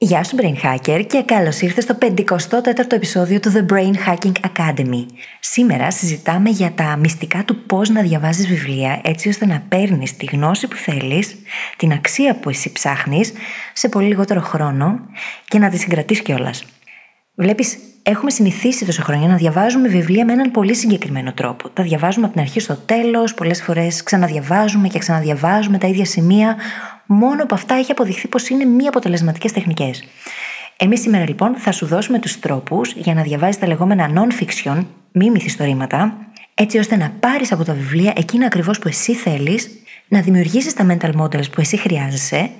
Γεια σου Brain Hacker και καλώς ήρθες στο 54ο επεισόδιο του The Brain Hacking Academy. Σήμερα συζητάμε για τα μυστικά του πώς να διαβάζεις βιβλία έτσι ώστε να παίρνεις τη γνώση που θέλεις, την αξία που εσύ ψάχνεις σε πολύ λιγότερο χρόνο και να τη συγκρατείς κιόλας. Βλέπεις, έχουμε συνηθίσει τόσα χρόνια να διαβάζουμε βιβλία με έναν πολύ συγκεκριμένο τρόπο. Τα διαβάζουμε από την αρχή στο τέλος, πολλές φορές ξαναδιαβάζουμε και ξαναδιαβάζουμε τα ίδια σημεία. Μόνο από αυτά έχει αποδειχθεί πως είναι μη αποτελεσματικές τεχνικές. Εμείς σήμερα λοιπόν θα σου δώσουμε τους τρόπους για να διαβάζεις τα λεγόμενα non-fiction, μη μυθιστορήματα, έτσι ώστε να πάρεις από τα βιβλία εκείνα ακριβώς που εσύ θέλεις, να δημιουργήσεις τα mental models που εσύ χρειάζεσαι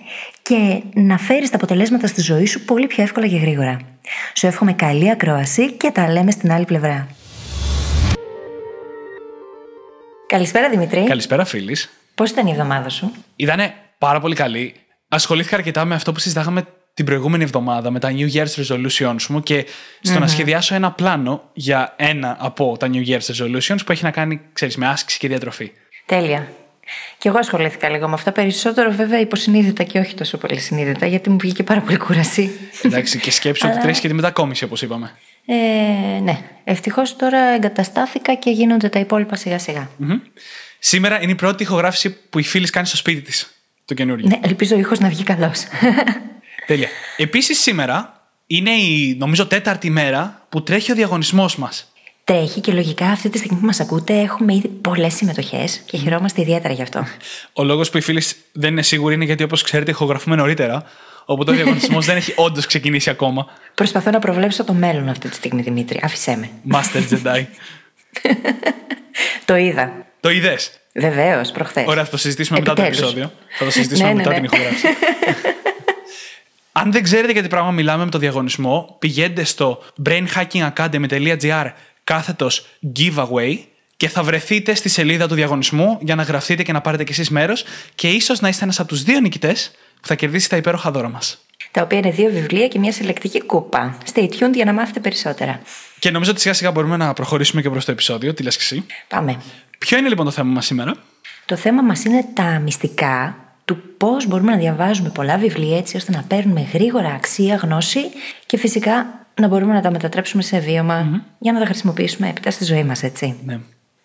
και να φέρεις τα αποτελέσματα στη ζωή σου πολύ πιο εύκολα και γρήγορα. Σου εύχομαι καλή ακρόαση και τα λέμε στην άλλη πλευρά. Καλησπέρα Δημήτρη. Καλησπέρα Φύλλις. Πώς ήταν η εβδομάδα σου? Ήτανε πάρα πολύ καλή. Ασχολήθηκα αρκετά με αυτό που συζητάγαμε την προηγούμενη εβδομάδα, με τα New Year's Resolutions μου και στο να σχεδιάσω ένα πλάνο για ένα από τα New Year's Resolutions που έχει να κάνει, ξέρεις, με άσκηση και διατροφή. Τέλεια. Και εγώ ασχολήθηκα λίγο με αυτά. Περισσότερο βέβαια υποσυνείδητα και όχι τόσο πολύ συνείδητα, γιατί μου βγήκε πάρα πολύ κούραση. Εντάξει, και σκέψου ότι τρέχει και τη μετακόμιση, όπως είπαμε. Ναι. Ευτυχώς τώρα εγκαταστάθηκα και γίνονται τα υπόλοιπα σιγά-σιγά. Σήμερα είναι η πρώτη ηχογράφηση που η Φύλλις κάνει στο σπίτι της. Ναι, ελπίζω ο ήχος να βγει καλός. Τέλεια. Επίσης σήμερα είναι η νομίζω τέταρτη μέρα που τρέχει ο διαγωνισμός μας. Τρέχει και λογικά αυτή τη στιγμή που μας ακούτε έχουμε ήδη πολλές συμμετοχές και χαιρόμαστε ιδιαίτερα γι' αυτό. Ο λόγος που οι φίλοι δεν είναι σίγουροι είναι γιατί, όπως ξέρετε, ηχογραφούμε νωρίτερα. Οπότε ο διαγωνισμός δεν έχει όντως ξεκινήσει ακόμα. Προσπαθώ να προβλέψω το μέλλον αυτή τη στιγμή, Δημήτρη. Άφησέ με. Master Jedi. Το είδα. Το είδες. Βεβαίως, προχθές. Ωραία, θα το συζητήσουμε μετά το επεισόδιο. Θα το συζητήσουμε μετά την ηχογράφηση. Αν δεν ξέρετε για τι πράγμα μιλάμε με το διαγωνισμό, πηγαίνετε στο brainhackingacademy.gr/giveaway και θα βρεθείτε στη σελίδα του διαγωνισμού για να γραφτείτε και να πάρετε κι εσείς μέρος και ίσως να είστε ένας από τους δύο νικητές που θα κερδίσει τα υπέροχα δώρα μας. Τα οποία είναι δύο βιβλία και μια συλλεκτική κούπα. Stay tuned για να μάθετε περισσότερα. Και νομίζω ότι σιγά σιγά μπορούμε να προχωρήσουμε και προς το επεισόδιο. Τι λες και εσύ? Πάμε. Ποιο είναι λοιπόν το θέμα μας σήμερα? Το θέμα μας είναι τα μυστικά του πώς μπορούμε να διαβάζουμε πολλά βιβλία έτσι ώστε να παίρνουμε γρήγορα αξία, γνώση και φυσικά να μπορούμε να τα μετατρέψουμε σε βίωμα για να τα χρησιμοποιήσουμε έπειτα στη ζωή μας, έτσι. Ναι.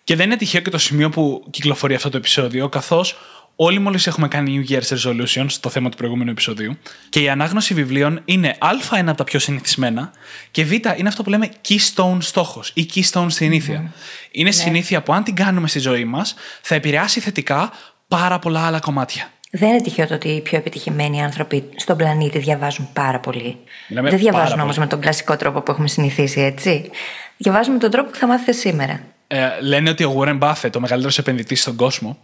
Και δεν είναι τυχαίο και το σημείο που κυκλοφορεί αυτό το επεισόδιο, καθώς όλοι μόλις έχουμε κάνει New Year's Resolutions, το θέμα του προηγούμενου επεισοδίου, και η ανάγνωση βιβλίων είναι α, ένα από τα πιο συνηθισμένα, και β, είναι αυτό που λέμε keystone στόχος ή keystone συνήθεια. Είναι συνήθεια που αν την κάνουμε στη ζωή μας θα επηρεάσει θετικά πάρα πολλά άλλα κομμάτια. Δεν είναι τυχαίο το ότι οι πιο επιτυχημένοι άνθρωποι στον πλανήτη διαβάζουν πάρα πολύ. Λέμε δεν διαβάζουν όμως με τον κλασικό τρόπο που έχουμε συνηθίσει, έτσι. Διαβάζουν με τον τρόπο που θα μάθετε σήμερα. Λένε ότι ο Warren Buffett, ο μεγαλύτερος επενδυτής στον κόσμο,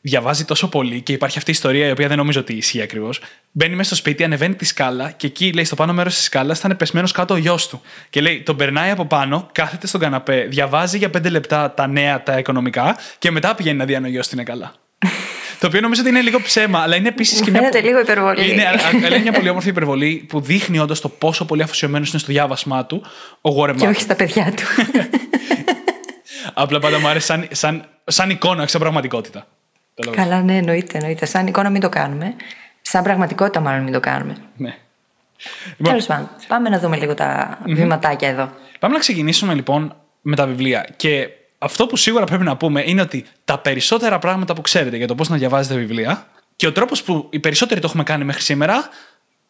διαβάζει τόσο πολύ και υπάρχει αυτή η ιστορία η οποία δεν νομίζω ότι ισχύει ακριβώς. Μπαίνει μέσα στο σπίτι, ανεβαίνει τη σκάλα και εκεί, λέει, στο πάνω μέρος της σκάλας ήταν πεσμένος κάτω ο γιος του. Και λέει, τον περνάει από πάνω, κάθεται στον καναπέ, διαβάζει για 5 λεπτά τα νέα, τα οικονομικά και μετά πηγαίνει να δει αν ο γιος του είναι καλά. Το οποίο νομίζω ότι είναι λίγο ψέμα, αλλά είναι επίσης και μια. Λίγο υπερβολή. Είναι μια πολύ όμορφη υπερβολή που δείχνει όντως το πόσο πολύ αφοσιωμένος είναι στο διάβασμά του ο Warren Buffett. Και όχι στα παιδιά του. Απλά πάντα μου αρέσει σαν εικόνα, όχι σαν πραγματικότητα. Καλά, ναι, εννοείται. Σαν εικόνα μην το κάνουμε. Σαν πραγματικότητα, μάλλον μην το κάνουμε. Ναι. Τέλος πάντων, πάμε να δούμε λίγο τα βηματάκια εδώ. Πάμε να ξεκινήσουμε λοιπόν με τα βιβλία. Και αυτό που σίγουρα πρέπει να πούμε είναι ότι τα περισσότερα πράγματα που ξέρετε για το πώς να διαβάζετε βιβλία και ο τρόπος που οι περισσότεροι το έχουμε κάνει μέχρι σήμερα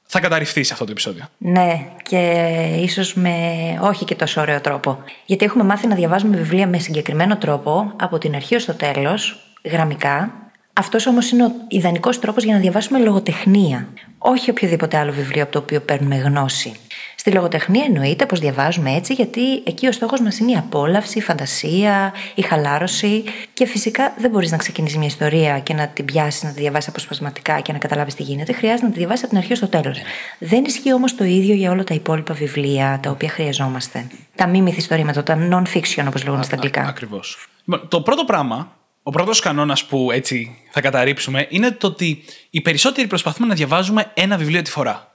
θα καταρριφθεί σε αυτό το επεισόδιο. Ναι, και ίσως με όχι και τόσο ωραίο τρόπο. Γιατί έχουμε μάθει να διαβάζουμε βιβλία με συγκεκριμένο τρόπο από την αρχή ως το τέλος. Γραμμικά. Αυτός όμως είναι ο ιδανικός τρόπος για να διαβάσουμε λογοτεχνία. Όχι οποιοδήποτε άλλο βιβλίο από το οποίο παίρνουμε γνώση. Στη λογοτεχνία εννοείται πως διαβάζουμε έτσι, γιατί εκεί ο στόχος μας είναι η απόλαυση, η φαντασία, η χαλάρωση. Και φυσικά δεν μπορείς να ξεκινήσεις μια ιστορία και να την πιάσεις, να τη διαβάσεις αποσπασματικά και να καταλάβεις τι γίνεται. Χρειάζεται να τη διαβάσεις από την αρχή στο τέλος. Δεν ισχύει όμως το ίδιο για όλα τα υπόλοιπα βιβλία τα οποία χρειαζόμαστε. Τα μη μυθιστορήματα, τα non-fiction όπως λέγονται στα αγγλικά. Ακριβώς. Το πρώτο πράγμα Ο πρώτος κανόνας που έτσι θα καταρρύψουμε είναι το ότι οι περισσότεροι προσπαθούμε να διαβάζουμε ένα βιβλίο τη φορά.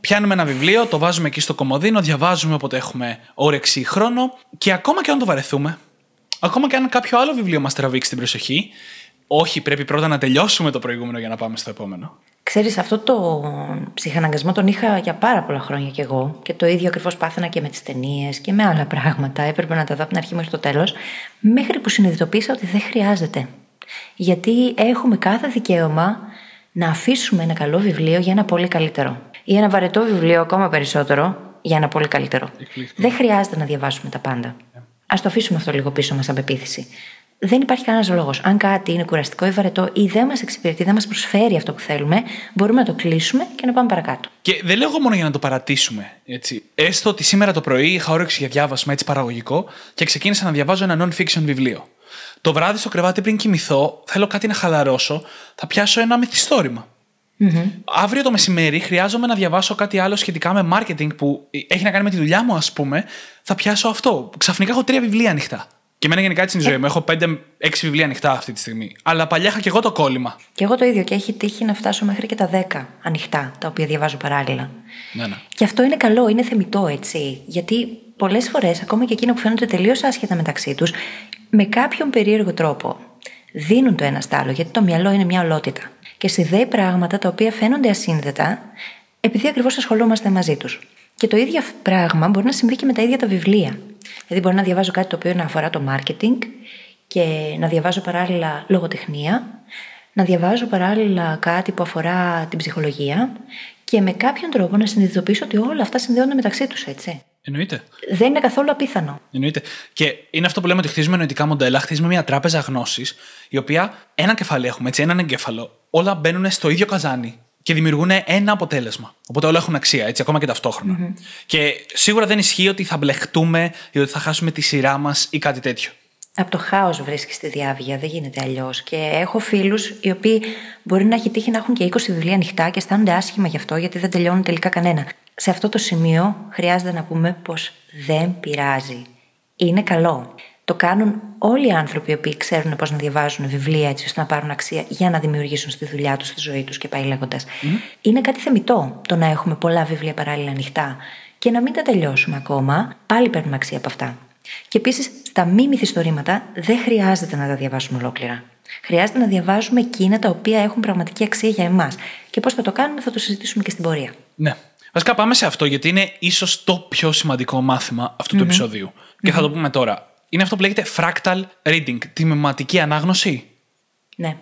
Πιάνουμε ένα βιβλίο, το βάζουμε εκεί στο κομοδίνο, διαβάζουμε όποτε έχουμε όρεξη ή χρόνο και ακόμα και αν το βαρεθούμε, ακόμα και αν κάποιο άλλο βιβλίο μας τραβήξει την προσοχή, όχι, πρέπει πρώτα να τελειώσουμε το προηγούμενο για να πάμε στο επόμενο. Ξέρεις, αυτό το ψυχαναγκασμό τον είχα για πάρα πολλά χρόνια κι εγώ και το ίδιο ακριβώς πάθαινα και με τις ταινίες και με άλλα πράγματα. Έπρεπε να τα δω από την αρχή μέχρι το τέλος, μέχρι που συνειδητοποίησα ότι δεν χρειάζεται. Γιατί έχουμε κάθε δικαίωμα να αφήσουμε ένα καλό βιβλίο για ένα πολύ καλύτερο. Ή ένα βαρετό βιβλίο ακόμα περισσότερο για ένα πολύ καλύτερο. Δεν χρειάζεται να διαβάσουμε τα πάντα. Ας το αφήσουμε αυτό λίγο πίσω μας σαν πεποίθηση. Δεν υπάρχει κανένας λόγος. Αν κάτι είναι κουραστικό ή βαρετό ή δεν μας εξυπηρετεί, δεν μας προσφέρει αυτό που θέλουμε, μπορούμε να το κλείσουμε και να πάμε παρακάτω. Και δεν λέω εγώ μόνο για να το παρατήσουμε. Έτσι. Έστω ότι σήμερα το πρωί είχα όρεξη για διάβασμα έτσι παραγωγικό και ξεκίνησα να διαβάζω ένα non-fiction βιβλίο. Το βράδυ στο κρεβάτι πριν κοιμηθώ, θέλω κάτι να χαλαρώσω, θα πιάσω ένα μυθιστόρημα. Mm-hmm. Αύριο το μεσημέρι χρειάζομαι να διαβάσω κάτι άλλο σχετικά με marketing που έχει να κάνει με τη δουλειά μου, ας πούμε. Θα πιάσω αυτό. Ξαφνικά έχω 3 βιβλία ανοιχτά. Και εμένα γενικά έτσι είναι η ζωή μου. Έχω 5-6 βιβλία ανοιχτά αυτή τη στιγμή. Αλλά παλιά είχα και εγώ το κόλλημα. Και εγώ το ίδιο. Και έχει τύχει να φτάσω μέχρι και τα 10 ανοιχτά, τα οποία διαβάζω παράλληλα. Ναι, ναι. Και αυτό είναι καλό, είναι θεμιτό, έτσι. Γιατί πολλές φορές, ακόμα και εκείνα που φαίνονται τελείως άσχετα μεταξύ τους, με κάποιον περίεργο τρόπο δίνουν το ένα στο άλλο. Γιατί το μυαλό είναι μια ολότητα. Και συνδέει πράγματα τα οποία φαίνονται ασύνδετα, επειδή ακριβώς ασχολούμαστε μαζί τους. Και το ίδιο πράγμα μπορεί να συμβεί και με τα ίδια τα βιβλία. Δηλαδή, μπορώ να διαβάζω κάτι το οποίο να αφορά το marketing και να διαβάζω παράλληλα λογοτεχνία, να διαβάζω παράλληλα κάτι που αφορά την ψυχολογία και με κάποιον τρόπο να συνειδητοποιήσω ότι όλα αυτά συνδέονται μεταξύ τους, έτσι. Εννοείται. Δεν είναι καθόλου απίθανο. Εννοείται. Και είναι αυτό που λέμε ότι χτίζουμε νοητικά μοντέλα, χτίζουμε μια τράπεζα γνώσης, η οποία ένα κεφάλι έχουμε, έτσι, έναν εγκέφαλο. Όλα μπαίνουν στο ίδιο καζάνι και δημιουργούν ένα αποτέλεσμα. Οπότε όλα έχουν αξία, έτσι, ακόμα και ταυτόχρονα. Mm-hmm. Και σίγουρα δεν ισχύει ότι θα μπλεχτούμε ή ότι θα χάσουμε τη σειρά μας ή κάτι τέτοιο. Από το χάος βρίσκεις τη διάβγεια, δεν γίνεται αλλιώς. Και έχω φίλους οι οποίοι μπορεί να έχει τύχει να έχουν και 20 βιβλία ανοιχτά και αισθάνονται άσχημα γι' αυτό, γιατί δεν τελειώνουν τελικά κανένα. Σε αυτό το σημείο χρειάζεται να πούμε πως δεν πειράζει. Είναι καλό. Το κάνουν όλοι οι άνθρωποι οι οποίοι ξέρουν πώς να διαβάζουν βιβλία έτσι ώστε να πάρουν αξία για να δημιουργήσουν στη δουλειά τους, στη ζωή τους και πάει λέγοντας. Είναι κάτι θεμιτό το να έχουμε πολλά βιβλία παράλληλα ανοιχτά και να μην τα τελειώσουμε ακόμα. Πάλι παίρνουμε αξία από αυτά. Και επίσης, στα μη μυθιστορήματα δεν χρειάζεται να τα διαβάσουμε ολόκληρα. Χρειάζεται να διαβάζουμε εκείνα τα οποία έχουν πραγματική αξία για εμάς. Και πώς θα το κάνουμε, θα το συζητήσουμε και στην πορεία. Ναι. Βασικά, πάμε σε αυτό, γιατί είναι ίσως το πιο σημαντικό μάθημα αυτού του επεισοδίου. Και θα το πούμε τώρα. Είναι αυτό που λέγεται fractal reading, τμηματική ανάγνωση. Ναι.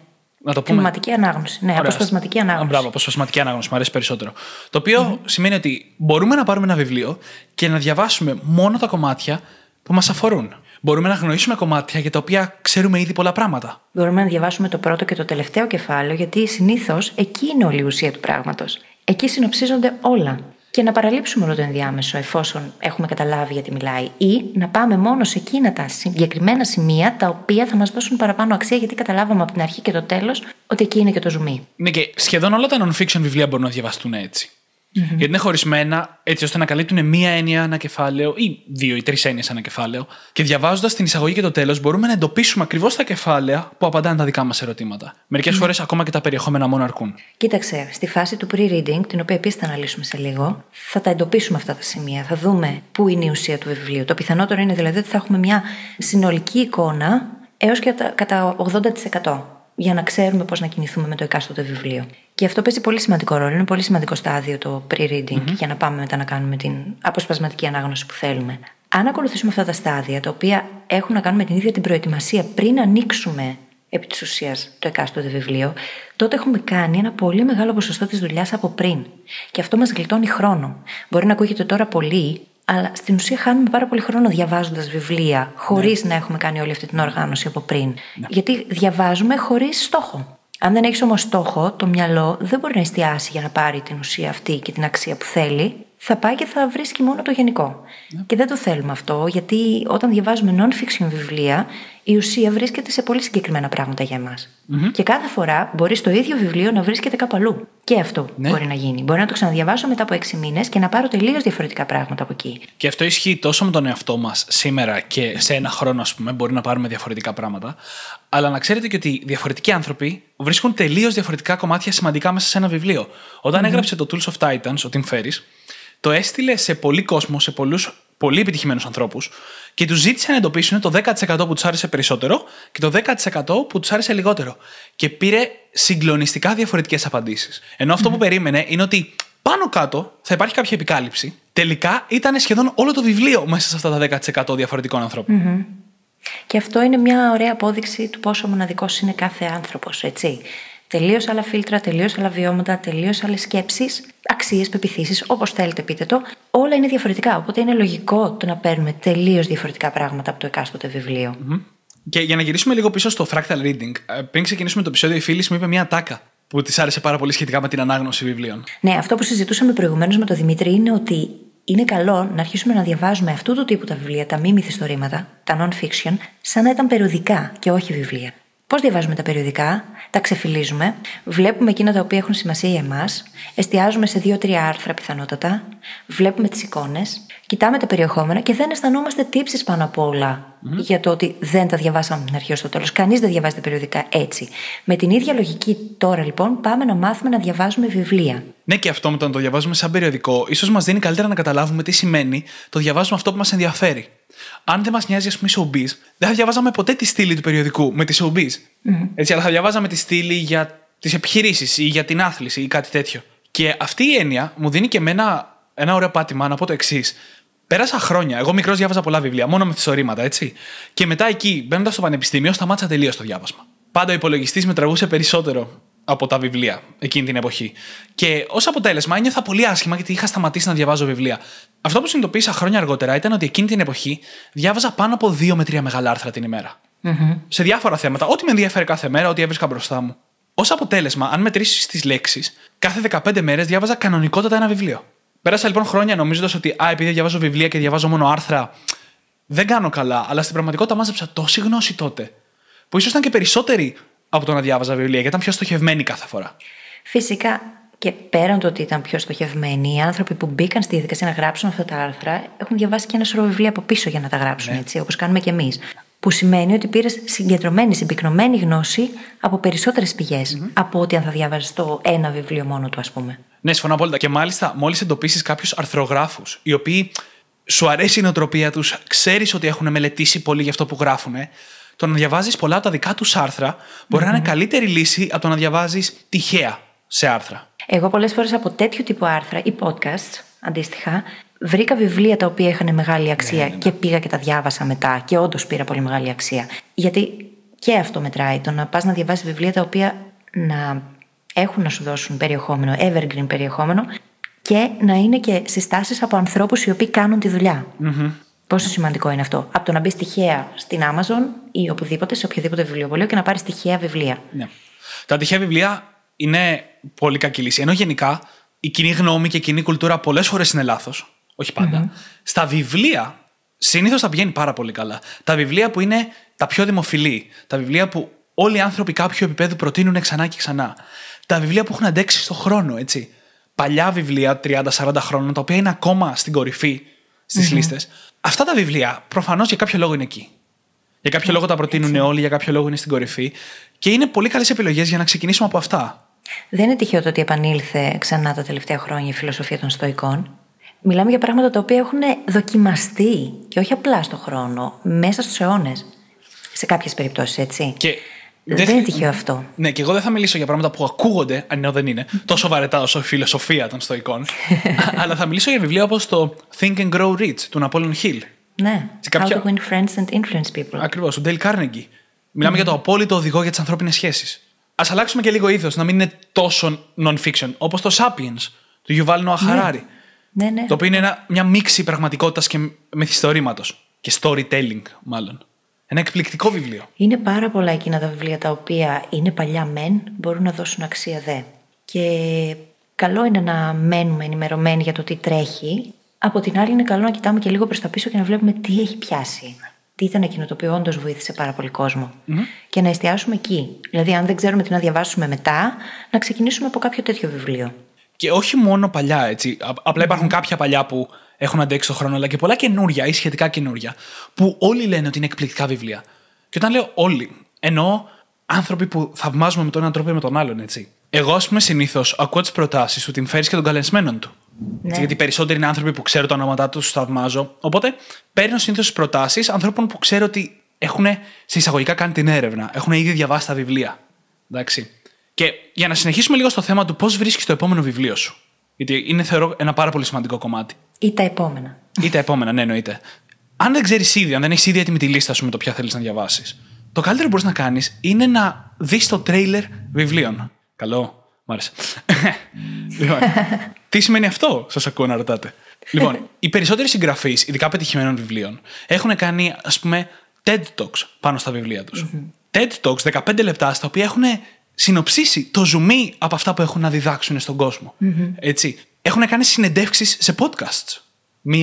Να το πούμε. Τμηματική ανάγνωση. Ναι, αποσπασματική ανάγνωση. Μπράβο, αποσπασματική ανάγνωση, μου αρέσει περισσότερο. Το οποίο σημαίνει ότι μπορούμε να πάρουμε ένα βιβλίο και να διαβάσουμε μόνο τα κομμάτια που μας αφορούν. Μπορούμε να γνωρίσουμε κομμάτια για τα οποία ξέρουμε ήδη πολλά πράγματα. Μπορούμε να διαβάσουμε το πρώτο και το τελευταίο κεφάλαιο, γιατί συνήθως εκεί είναι όλη η ουσία του πράγματος. Εκεί συνοψίζονται όλα. Και να παραλείψουμε όλο το ενδιάμεσο, εφόσον έχουμε καταλάβει γιατί μιλάει, ή να πάμε μόνο σε εκείνα τα συγκεκριμένα σημεία τα οποία θα μας δώσουν παραπάνω αξία, γιατί καταλάβαμε από την αρχή και το τέλος ότι εκεί είναι και το ζουμί. Ναι, και σχεδόν όλα τα non-fiction βιβλία μπορούν να διαβαστούν έτσι. Γιατί είναι χωρισμένα έτσι ώστε να καλύπτουν μία έννοια ένα κεφάλαιο, ή 2 ή 3 έννοιες ένα κεφάλαιο, και διαβάζοντας την εισαγωγή και το τέλος, μπορούμε να εντοπίσουμε ακριβώς τα κεφάλαια που απαντάνε τα δικά μας ερωτήματα. Μερικές φορές ακόμα και τα περιεχόμενα μόνο αρκούν. Κοίταξε, στη φάση του pre-reading, την οποία επίσης θα αναλύσουμε σε λίγο, θα τα εντοπίσουμε αυτά τα σημεία. Θα δούμε πού είναι η ουσία του βιβλίου. Το πιθανότερο είναι δηλαδή ότι θα έχουμε μια συνολική εικόνα έως και κατά 80%. Για να ξέρουμε πώς να κινηθούμε με το εκάστοτε βιβλίο. Και αυτό παίζει πολύ σημαντικό ρόλο. Είναι πολύ σημαντικό στάδιο το pre-reading για να πάμε μετά να κάνουμε την αποσπασματική ανάγνωση που θέλουμε. Αν ακολουθήσουμε αυτά τα στάδια, τα οποία έχουν να κάνουν με την ίδια την προετοιμασία πριν ανοίξουμε επί της ουσίας το εκάστοτε βιβλίο, τότε έχουμε κάνει ένα πολύ μεγάλο ποσοστό της δουλειάς από πριν. Και αυτό μας γλιτώνει χρόνο. Μπορεί να ακούγεται τώρα πολύ, αλλά στην ουσία χάνουμε πάρα πολύ χρόνο διαβάζοντας βιβλία, χωρίς να έχουμε κάνει όλη αυτή την οργάνωση από πριν. Ναι. Γιατί διαβάζουμε χωρίς στόχο. Αν δεν έχεις όμως στόχο, το μυαλό δεν μπορεί να εστιάσει για να πάρει την ουσία αυτή και την αξία που θέλει. Θα πάει και θα βρίσκει μόνο το γενικό. Ναι. Και δεν το θέλουμε αυτό, γιατί όταν διαβάζουμε non-fiction βιβλία, η ουσία βρίσκεται σε πολύ συγκεκριμένα πράγματα για εμάς. Mm-hmm. Και κάθε φορά μπορεί στο ίδιο βιβλίο να βρίσκεται κάπου αλλού. Και αυτό μπορεί να γίνει. Μπορεί να το ξαναδιαβάσω μετά από 6 μήνες και να πάρω τελείως διαφορετικά πράγματα από εκεί. Και αυτό ισχύει τόσο με τον εαυτό μας σήμερα και σε ένα χρόνο, ας πούμε, μπορεί να πάρουμε διαφορετικά πράγματα. Αλλά να ξέρετε και ότι διαφορετικοί άνθρωποι βρίσκουν τελείως διαφορετικά κομμάτια σημαντικά μέσα σε ένα βιβλίο. Όταν έγραψε το Tools of Titans, ο Tim Ferriss, το έστειλε σε πολύ κόσμο, σε πολλούς πολύ επιτυχημένους ανθρώπους και τους ζήτησε να εντοπίσουν το 10% που τους άρεσε περισσότερο και το 10% που τους άρεσε λιγότερο. Και πήρε συγκλονιστικά διαφορετικές απαντήσεις. Ενώ αυτό που περίμενε είναι ότι πάνω κάτω θα υπάρχει κάποια επικάλυψη. Τελικά ήταν σχεδόν όλο το βιβλίο μέσα σε αυτά τα 10% διαφορετικών ανθρώπων. Και αυτό είναι μια ωραία απόδειξη του πόσο μοναδικός είναι κάθε άνθρωπος, έτσι. Τελείως άλλα φίλτρα, τελείως άλλα βιώματα, τελείως άλλες σκέψεις, αξίες, πεποιθήσεις, όπως θέλετε πείτε το. Όλα είναι διαφορετικά, οπότε είναι λογικό το να παίρνουμε τελείως διαφορετικά πράγματα από το εκάστοτε βιβλίο. Και για να γυρίσουμε λίγο πίσω στο fractal reading, πριν ξεκινήσουμε το επεισόδιο, η Φύλλις μου είπε μια τάκα που της άρεσε πάρα πολύ σχετικά με την ανάγνωση βιβλίων. Ναι, αυτό που συζητούσαμε προηγουμένως με τον Δημήτρη είναι ότι είναι καλό να αρχίσουμε να διαβάζουμε αυτού του τύπου τα βιβλία, τα μη μυθιστορήματα, τα non-fiction, σαν να ήταν περιοδικά και όχι βιβλία. Πώς διαβάζουμε τα περιοδικά, τα ξεφυλίζουμε, βλέπουμε εκείνα τα οποία έχουν σημασία για εμάς, εστιάζουμε σε 2-3 άρθρα πιθανότατα, βλέπουμε τις εικόνες, κοιτάμε τα περιεχόμενα και δεν αισθανόμαστε τύψεις πάνω απ' όλα για το ότι δεν τα διαβάσαμε από την αρχή ως το τέλος. Κανείς δεν διαβάζει τα περιοδικά έτσι. Με την ίδια λογική τώρα λοιπόν πάμε να μάθουμε να διαβάζουμε βιβλία. Ναι, και αυτό μετά να το διαβάζουμε σαν περιοδικό, ίσως μας δίνει καλύτερα να καταλάβουμε τι σημαίνει το διαβάζουμε αυτό που μας ενδιαφέρει. Αν δεν μας νοιάζει, ας πούμε, showbiz, δεν θα διαβάζαμε ποτέ τη στήλη του περιοδικού με τη showbiz. Έτσι, αλλά θα διαβάζαμε τη στήλη για τις επιχειρήσεις ή για την άθληση ή κάτι τέτοιο. Και αυτή η έννοια μου δίνει και εμένα ένα ωραίο πάτημα να πω το εξής. Πέρασα χρόνια. Εγώ μικρός διάβαζα πολλά βιβλία, μόνο μυθιστορήματα, έτσι. Και μετά εκεί, μπαίνοντας στο πανεπιστήμιο, σταμάτησα τελείως το διάβασμα. Πάντα ο υπολογιστής με τραβούσε περισσότερο από τα βιβλία εκείνη την εποχή. Και ως αποτέλεσμα ένιωθα πολύ άσχημα γιατί είχα σταματήσει να διαβάζω βιβλία. Αυτό που συνειδητοποίησα χρόνια αργότερα ήταν ότι εκείνη την εποχή διάβαζα πάνω από 2 με 3 μεγάλα άρθρα την ημέρα. Σε διάφορα θέματα. Ό,τι με ενδιαφέρει κάθε μέρα, ό,τι έβρισκα μπροστά μου. Ως αποτέλεσμα, αν μετρήσεις τις λέξεις, κάθε 15 μέρες διάβαζα κανονικότατα ένα βιβλίο. Πέρασα λοιπόν χρόνια νομίζοντας ότι επειδή διαβάζω βιβλία και διαβάζω μόνο άρθρα, δεν κάνω καλά, αλλά στην πραγματικότητα μάζεψα τόση γνώση τότε, που ίσως ήταν και περισσότερη από το να διάβαζα βιβλία, γιατί ήταν πιο στοχευμένη κάθε φορά. Φυσικά. Και πέραν το ότι ήταν πιο στοχευμένοι, οι άνθρωποι που μπήκαν στη διαδικασία να γράψουν αυτά τα άρθρα έχουν διαβάσει και ένα σωρό βιβλία από πίσω για να τα γράψουν, έτσι, όπως κάνουμε κι εμείς. Που σημαίνει ότι πήρες συγκεντρωμένη, συμπυκνωμένη γνώση από περισσότερες πηγές από ότι αν θα διαβάζεις το ένα βιβλίο μόνο του, ας πούμε. Ναι, συμφωνώ απόλυτα. Και μάλιστα, μόλις εντοπίσεις κάποιους αρθρογράφους, οι οποίοι σου αρέσει η νοοτροπία τους, ξέρεις ότι έχουν μελετήσει πολύ για αυτό που γράφουν. Το να διαβάζεις πολλά από τα δικά τους άρθρα μπορεί να είναι καλύτερη λύση από το να διαβάζεις τυχαία σε άρθρα. Εγώ πολλές φορές από τέτοιου τύπου άρθρα ή podcasts, αντίστοιχα, βρήκα βιβλία τα οποία είχαν μεγάλη αξία και πήγα και τα διάβασα μετά και όντως πήρα πολύ μεγάλη αξία. Γιατί και αυτό μετράει, το να πας να διαβάσεις βιβλία τα οποία να έχουν να σου δώσουν περιεχόμενο, evergreen περιεχόμενο και να είναι και συστάσεις από ανθρώπους οι οποίοι κάνουν τη δουλειά. Πόσο σημαντικό είναι αυτό. Από το να μπεις τυχαία στην Amazon ή οπουδήποτε, σε οποιοδήποτε βιβλιοπωλείο και να πάρεις τυχαία βιβλία. Τα τυχαία βιβλία είναι πολύ κακή λύση. Ενώ γενικά η κοινή γνώμη και η κοινή κουλτούρα πολλές φορές είναι λάθος. Όχι πάντα. Στα βιβλία συνήθως τα πηγαίνει πάρα πολύ καλά. Τα βιβλία που είναι τα πιο δημοφιλή. Τα βιβλία που όλοι οι άνθρωποι κάποιου επίπεδου προτείνουν ξανά και ξανά. Τα βιβλία που έχουν αντέξει στον χρόνο, έτσι. Παλιά βιβλία 30-40 χρόνων, τα οποία είναι ακόμα στην κορυφή στις λίστες. Αυτά τα βιβλία προφανώς για κάποιο λόγο είναι εκεί. Για κάποιο λόγο τα προτείνουν όλοι, για κάποιο λόγο είναι στην κορυφή. Και είναι πολύ καλές επιλογές για να ξεκινήσουμε από αυτά. Δεν είναι τυχαίο το ότι επανήλθε ξανά τα τελευταία χρόνια η φιλοσοφία των Στοικών. Μιλάμε για πράγματα τα οποία έχουν δοκιμαστεί και όχι απλά στον χρόνο, μέσα στους αιώνες. Σε κάποιες περιπτώσεις, έτσι. Και δεν είναι τυχαίο αυτό. Ναι, και εγώ δεν θα μιλήσω για πράγματα που ακούγονται, ενώ δεν είναι τόσο βαρετά όσο η φιλοσοφία των Στοικών. Αλλά θα μιλήσω για βιβλία όπως το Think and Grow Rich του Napoleon Hill. Ναι. How to Win Friends and Influence People. Ακριβώς, του Dale Carnegie. Μιλάμε για το απόλυτο οδηγό για τις ανθρώπινες σχέσεις. Ας αλλάξουμε και λίγο είδος, να μην είναι τόσο non-fiction, όπως το Sapiens, του Yuval Noah Harari. Ναι. Το οποίο είναι μια μίξη πραγματικότητας και μυθιστορήματος. Και storytelling, μάλλον. Ένα εκπληκτικό βιβλίο. Είναι πάρα πολλά εκείνα τα βιβλία τα οποία είναι παλιά μεν, μπορούν να δώσουν αξία δε. Και καλό είναι να μένουμε ενημερωμένοι για το τι τρέχει. Από την άλλη, είναι καλό να κοιτάμε και λίγο προς τα πίσω και να βλέπουμε τι έχει πιάσει. τι ήταν εκείνο το οποίο όντως βοήθησε πάρα πολύ κόσμο. Και να εστιάσουμε εκεί. Δηλαδή, αν δεν ξέρουμε τι να διαβάσουμε μετά, να ξεκινήσουμε από κάποιο τέτοιο βιβλίο. Και όχι μόνο παλιά, έτσι. Απλά υπάρχουν κάποια παλιά που έχουν αντέξει τον χρόνο, αλλά και πολλά καινούρια ή σχετικά καινούρια, που όλοι λένε ότι είναι εκπληκτικά βιβλία. Και όταν λέω όλοι, εννοώ άνθρωποι που θαυμάζουμε με τον έναν τρόπο ή με τον άλλον, έτσι. Εγώ, ας πούμε, συνήθως ακούω τις προτάσεις του Tim Ferriss και των καλεσμένων του. Ναι. Γιατί οι περισσότεροι είναι άνθρωποι που ξέρω τα ονόματά τους, τους θαυμάζω. Οπότε παίρνω συνήθως τις προτάσεις ανθρώπων που ξέρω ότι έχουν σε εισαγωγικά κάνει την έρευνα, έχουν ήδη διαβάσει τα βιβλία. Εντάξει. Και για να συνεχίσουμε λίγο στο θέμα του πώς βρίσκεις το επόμενο βιβλίο σου. Γιατί είναι, θεωρώ, ένα πάρα πολύ σημαντικό κομμάτι. Ή τα επόμενα. Ή τα επόμενα, ναι, εννοείται. Αν δεν ξέρεις ήδη, αν δεν έχεις ήδη έτοιμη τη λίστα σου με το ποια θέλεις να διαβάσεις, το καλύτερο που μπορείς να κάνεις είναι να δεις το τρέιλερ βιβλίων. Καλό. Μ' άρεσε. Λοιπόν, τι σημαίνει αυτό, σας ακούω να ρωτάτε. Λοιπόν, οι περισσότεροι συγγραφείς, ειδικά πετυχημένων βιβλίων, έχουν κάνει, ας πούμε, TED Talks πάνω στα βιβλία τους. TED Talks 15 λεπτά, στα οποία έχουν συνοψίσει το ζουμί από αυτά που έχουν να διδάξουν στον κόσμο. Έτσι. Έχουν κάνει συνεντεύξεις σε podcasts.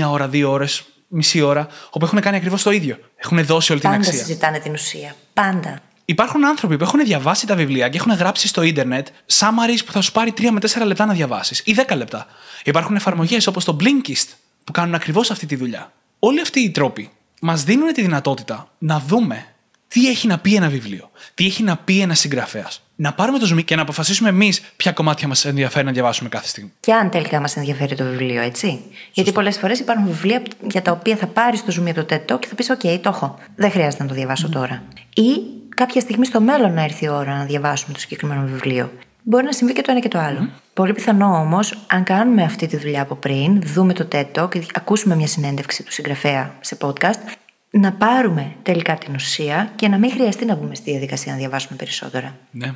1 ώρα, 2 ώρες, μισή ώρα, όπου έχουν κάνει ακριβώς το ίδιο. Έχουν δώσει όλη την αξία. Πάντα συζητάνε την ουσία. Πάντα. Υπάρχουν άνθρωποι που έχουν διαβάσει τα βιβλία και έχουν γράψει στο ίντερνετ summaries που θα σου πάρει 3 με 4 λεπτά να διαβάσεις ή 10 λεπτά. Υπάρχουν εφαρμογές όπως το Blinkist που κάνουν ακριβώς αυτή τη δουλειά. Όλοι αυτοί οι τρόποι μας δίνουν τη δυνατότητα να δούμε τι έχει να πει ένα βιβλίο, τι έχει να πει ένας συγγραφέας. Να πάρουμε το ζουμί και να αποφασίσουμε εμείς ποια κομμάτια μας ενδιαφέρει να διαβάσουμε κάθε στιγμή. Και αν τελικά μας ενδιαφέρει το βιβλίο, έτσι. Σωστή. Γιατί πολλές φορές υπάρχουν βιβλία για τα οποία θα πάρεις το ζουμί από το TED Talk και θα πεις: OK, το έχω. Δεν χρειάζεται να το διαβάσω τώρα. Ή κάποια στιγμή στο μέλλον να έρθει η ώρα να διαβάσουμε το συγκεκριμένο βιβλίο. Μπορεί να συμβεί και το ένα και το άλλο. Πολύ πιθανό όμως, αν κάνουμε αυτή τη δουλειά από πριν, δούμε το TED Talk και ακούσουμε μια συνέντευξη του συγγραφέα σε podcast, να πάρουμε τελικά την ουσία και να μην χρειαστεί να μπούμε στη διαδικασία να διαβάσουμε περισσότερα. Ναι.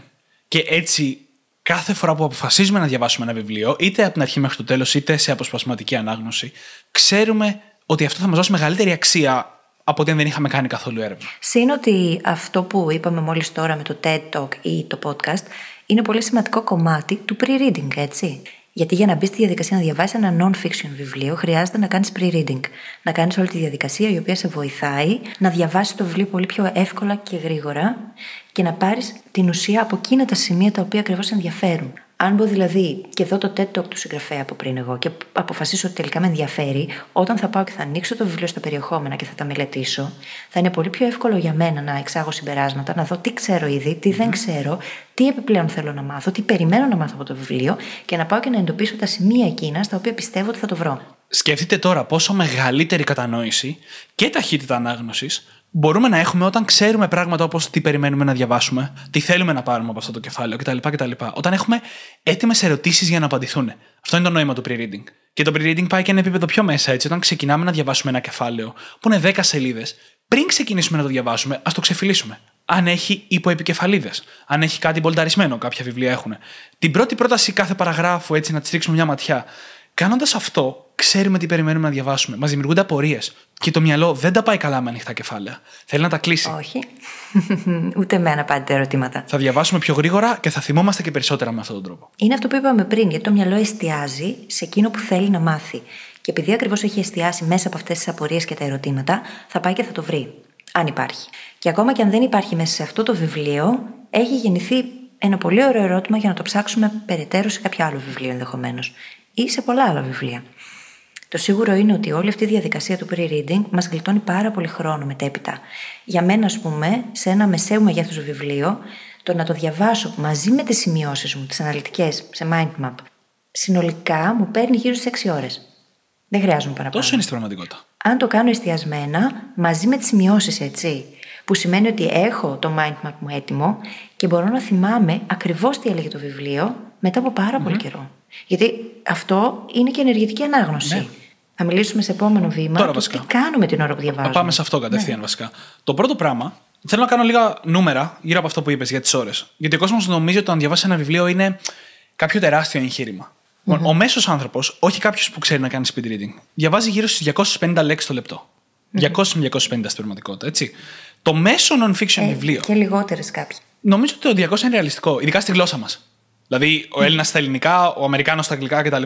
Και έτσι, κάθε φορά που αποφασίζουμε να διαβάσουμε ένα βιβλίο, είτε από την αρχή μέχρι το τέλος, είτε σε αποσπασματική ανάγνωση, ξέρουμε ότι αυτό θα μας δώσει μεγαλύτερη αξία από ότι δεν είχαμε κάνει καθόλου έρευνα. Συν ότι αυτό που είπαμε μόλις τώρα με το TED Talk ή το podcast είναι πολύ σημαντικό κομμάτι του pre-reading, έτσι. Γιατί για να μπεις στη διαδικασία να διαβάσεις ένα non-fiction βιβλίο, χρειάζεται να κάνεις pre-reading. Να κάνεις όλη τη διαδικασία η οποία σε βοηθάει να διαβάσεις το βιβλίο πολύ πιο εύκολα και γρήγορα και να πάρεις την ουσία από εκείνα τα σημεία τα οποία ακριβώς ενδιαφέρουν. Αν μπω δηλαδή και δω το TED Talk του συγγραφέα από πριν εγώ και αποφασίσω ότι τελικά με ενδιαφέρει, όταν θα πάω και θα ανοίξω το βιβλίο στα περιεχόμενα και θα τα μελετήσω, θα είναι πολύ πιο εύκολο για μένα να εξάγω συμπεράσματα, να δω τι ξέρω ήδη, τι δεν ξέρω, τι επιπλέον θέλω να μάθω, τι περιμένω να μάθω από το βιβλίο και να πάω και να εντοπίσω τα σημεία εκείνα στα οποία πιστεύω ότι θα το βρω. Σκεφτείτε τώρα πόσο μεγαλύτερη κατανόηση και ταχύτητα ανάγνωσης μπορούμε να έχουμε όταν ξέρουμε πράγματα όπως τι περιμένουμε να διαβάσουμε, τι θέλουμε να πάρουμε από αυτό το κεφάλαιο κτλ. Όταν έχουμε έτοιμες ερωτήσεις για να απαντηθούν. Αυτό είναι το νόημα του pre-reading. Και το pre-reading πάει και ένα επίπεδο πιο μέσα, έτσι. Όταν ξεκινάμε να διαβάσουμε ένα κεφάλαιο που είναι 10 σελίδες, πριν ξεκινήσουμε να το διαβάσουμε, ας το ξεφυλίσουμε. Αν έχει υποεπικεφαλίδες, αν έχει κάτι μπολταρισμένο, κάποια βιβλία έχουν. Την πρώτη πρόταση κάθε παραγράφου, έτσι, να τη ρίξουμε μια ματιά. Κάνοντας αυτό, ξέρουμε τι περιμένουμε να διαβάσουμε. Μας δημιουργούνται απορίες. Και το μυαλό δεν τα πάει καλά με ανοιχτά κεφάλαια. Θέλει να τα κλείσει. Όχι. Ούτε με αναπάντητα ερωτήματα. Θα διαβάσουμε πιο γρήγορα και θα θυμόμαστε και περισσότερα με αυτόν τον τρόπο. Είναι αυτό που είπαμε πριν, γιατί το μυαλό εστιάζει σε εκείνο που θέλει να μάθει. Και επειδή ακριβώς έχει εστιάσει μέσα από αυτές τις απορίες και τα ερωτήματα, θα πάει και θα το βρει. Αν υπάρχει. Και ακόμα και αν δεν υπάρχει μέσα σε αυτό το βιβλίο, έχει γεννηθεί ένα πολύ ωραίο ερώτημα για να το ψάξουμε περαιτέρω σε κάποιο άλλο βιβλίο ενδεχομένως. Ή σε πολλά άλλα βιβλία. Το σίγουρο είναι ότι όλη αυτή η διαδικασία του pre-reading μας γλιτώνει πάρα πολύ χρόνο μετέπειτα. Για μένα, ας πούμε, σε ένα μεσαίου μεγέθους βιβλίο, το να το διαβάσω μαζί με τις σημειώσεις μου, τις αναλυτικές, σε mind map, συνολικά μου παίρνει γύρω στις 6 ώρες. Δεν χρειάζομαι παραπάνω. Τόσο είναι στην πραγματικότητα. Αν το κάνω εστιασμένα, μαζί με τις σημειώσεις, έτσι. Που σημαίνει ότι έχω το mind map μου έτοιμο και μπορώ να θυμάμαι ακριβώς τι έλεγε το βιβλίο μετά από πάρα πολύ καιρό. Γιατί αυτό είναι και ενεργητική ανάγνωση. Ναι. Θα μιλήσουμε σε επόμενο βήμα. Τώρα, βασικά, τι κάνουμε την ώρα που διαβάζουμε. Θα πάμε σε αυτό κατευθείαν, ναι. Βασικά. Το πρώτο πράγμα, θέλω να κάνω λίγα νούμερα γύρω από αυτό που είπες για τις ώρες. Γιατί ο κόσμος νομίζει ότι όταν διαβάσει ένα βιβλίο είναι κάποιο τεράστιο εγχείρημα. Ο μέσος άνθρωπος, όχι κάποιος που ξέρει να κάνει speed reading, διαβάζει γύρω στις 250 λέξεις το λεπτό. 200 με 250 στην πραγματικότητα, έτσι. Το μέσο non-fiction βιβλίο. Και λιγότερες κάποιοι. Νομίζω ότι το 200 είναι ρεαλιστικό, ειδικά στη γλώσσα μας. Δηλαδή, ο Έλληνας στα ελληνικά, ο Αμερικάνος στα αγγλικά κτλ.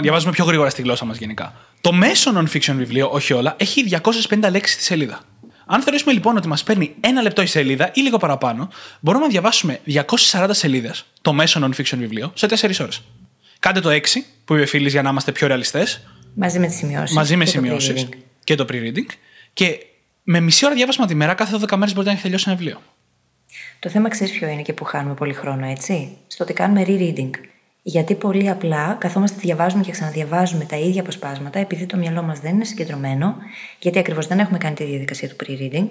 Διαβάζουμε πιο γρήγορα στη γλώσσα μας γενικά. Το μέσο non-fiction βιβλίο, όχι όλα, έχει 250 λέξεις στη σελίδα. Αν θεωρήσουμε λοιπόν ότι μας παίρνει ένα λεπτό η σελίδα ή λίγο παραπάνω, μπορούμε να διαβάσουμε 240 σελίδες το μέσο non-fiction βιβλίο σε 4 ώρες. Κάντε το 6 που είπε Φύλλις για να είμαστε πιο ρεαλιστές. Μαζί με τις σημειώσεις. Μαζί με σημειώσεις και το pre-reading. Και με μισή ώρα διάβασμα τη μέρα, κάθε 12 μέρες μπορείτε να έχει τελειώσει ένα βιβλίο. Το θέμα ξέρεις ποιο είναι και που χάνουμε πολύ χρόνο, έτσι? Στο ότι κάνουμε re-reading. Γιατί πολύ απλά καθόμαστε, διαβάζουμε και ξαναδιαβάζουμε τα ίδια αποσπάσματα, επειδή το μυαλό μας δεν είναι συγκεντρωμένο, γιατί ακριβώς δεν έχουμε κάνει τη διαδικασία του pre-reading,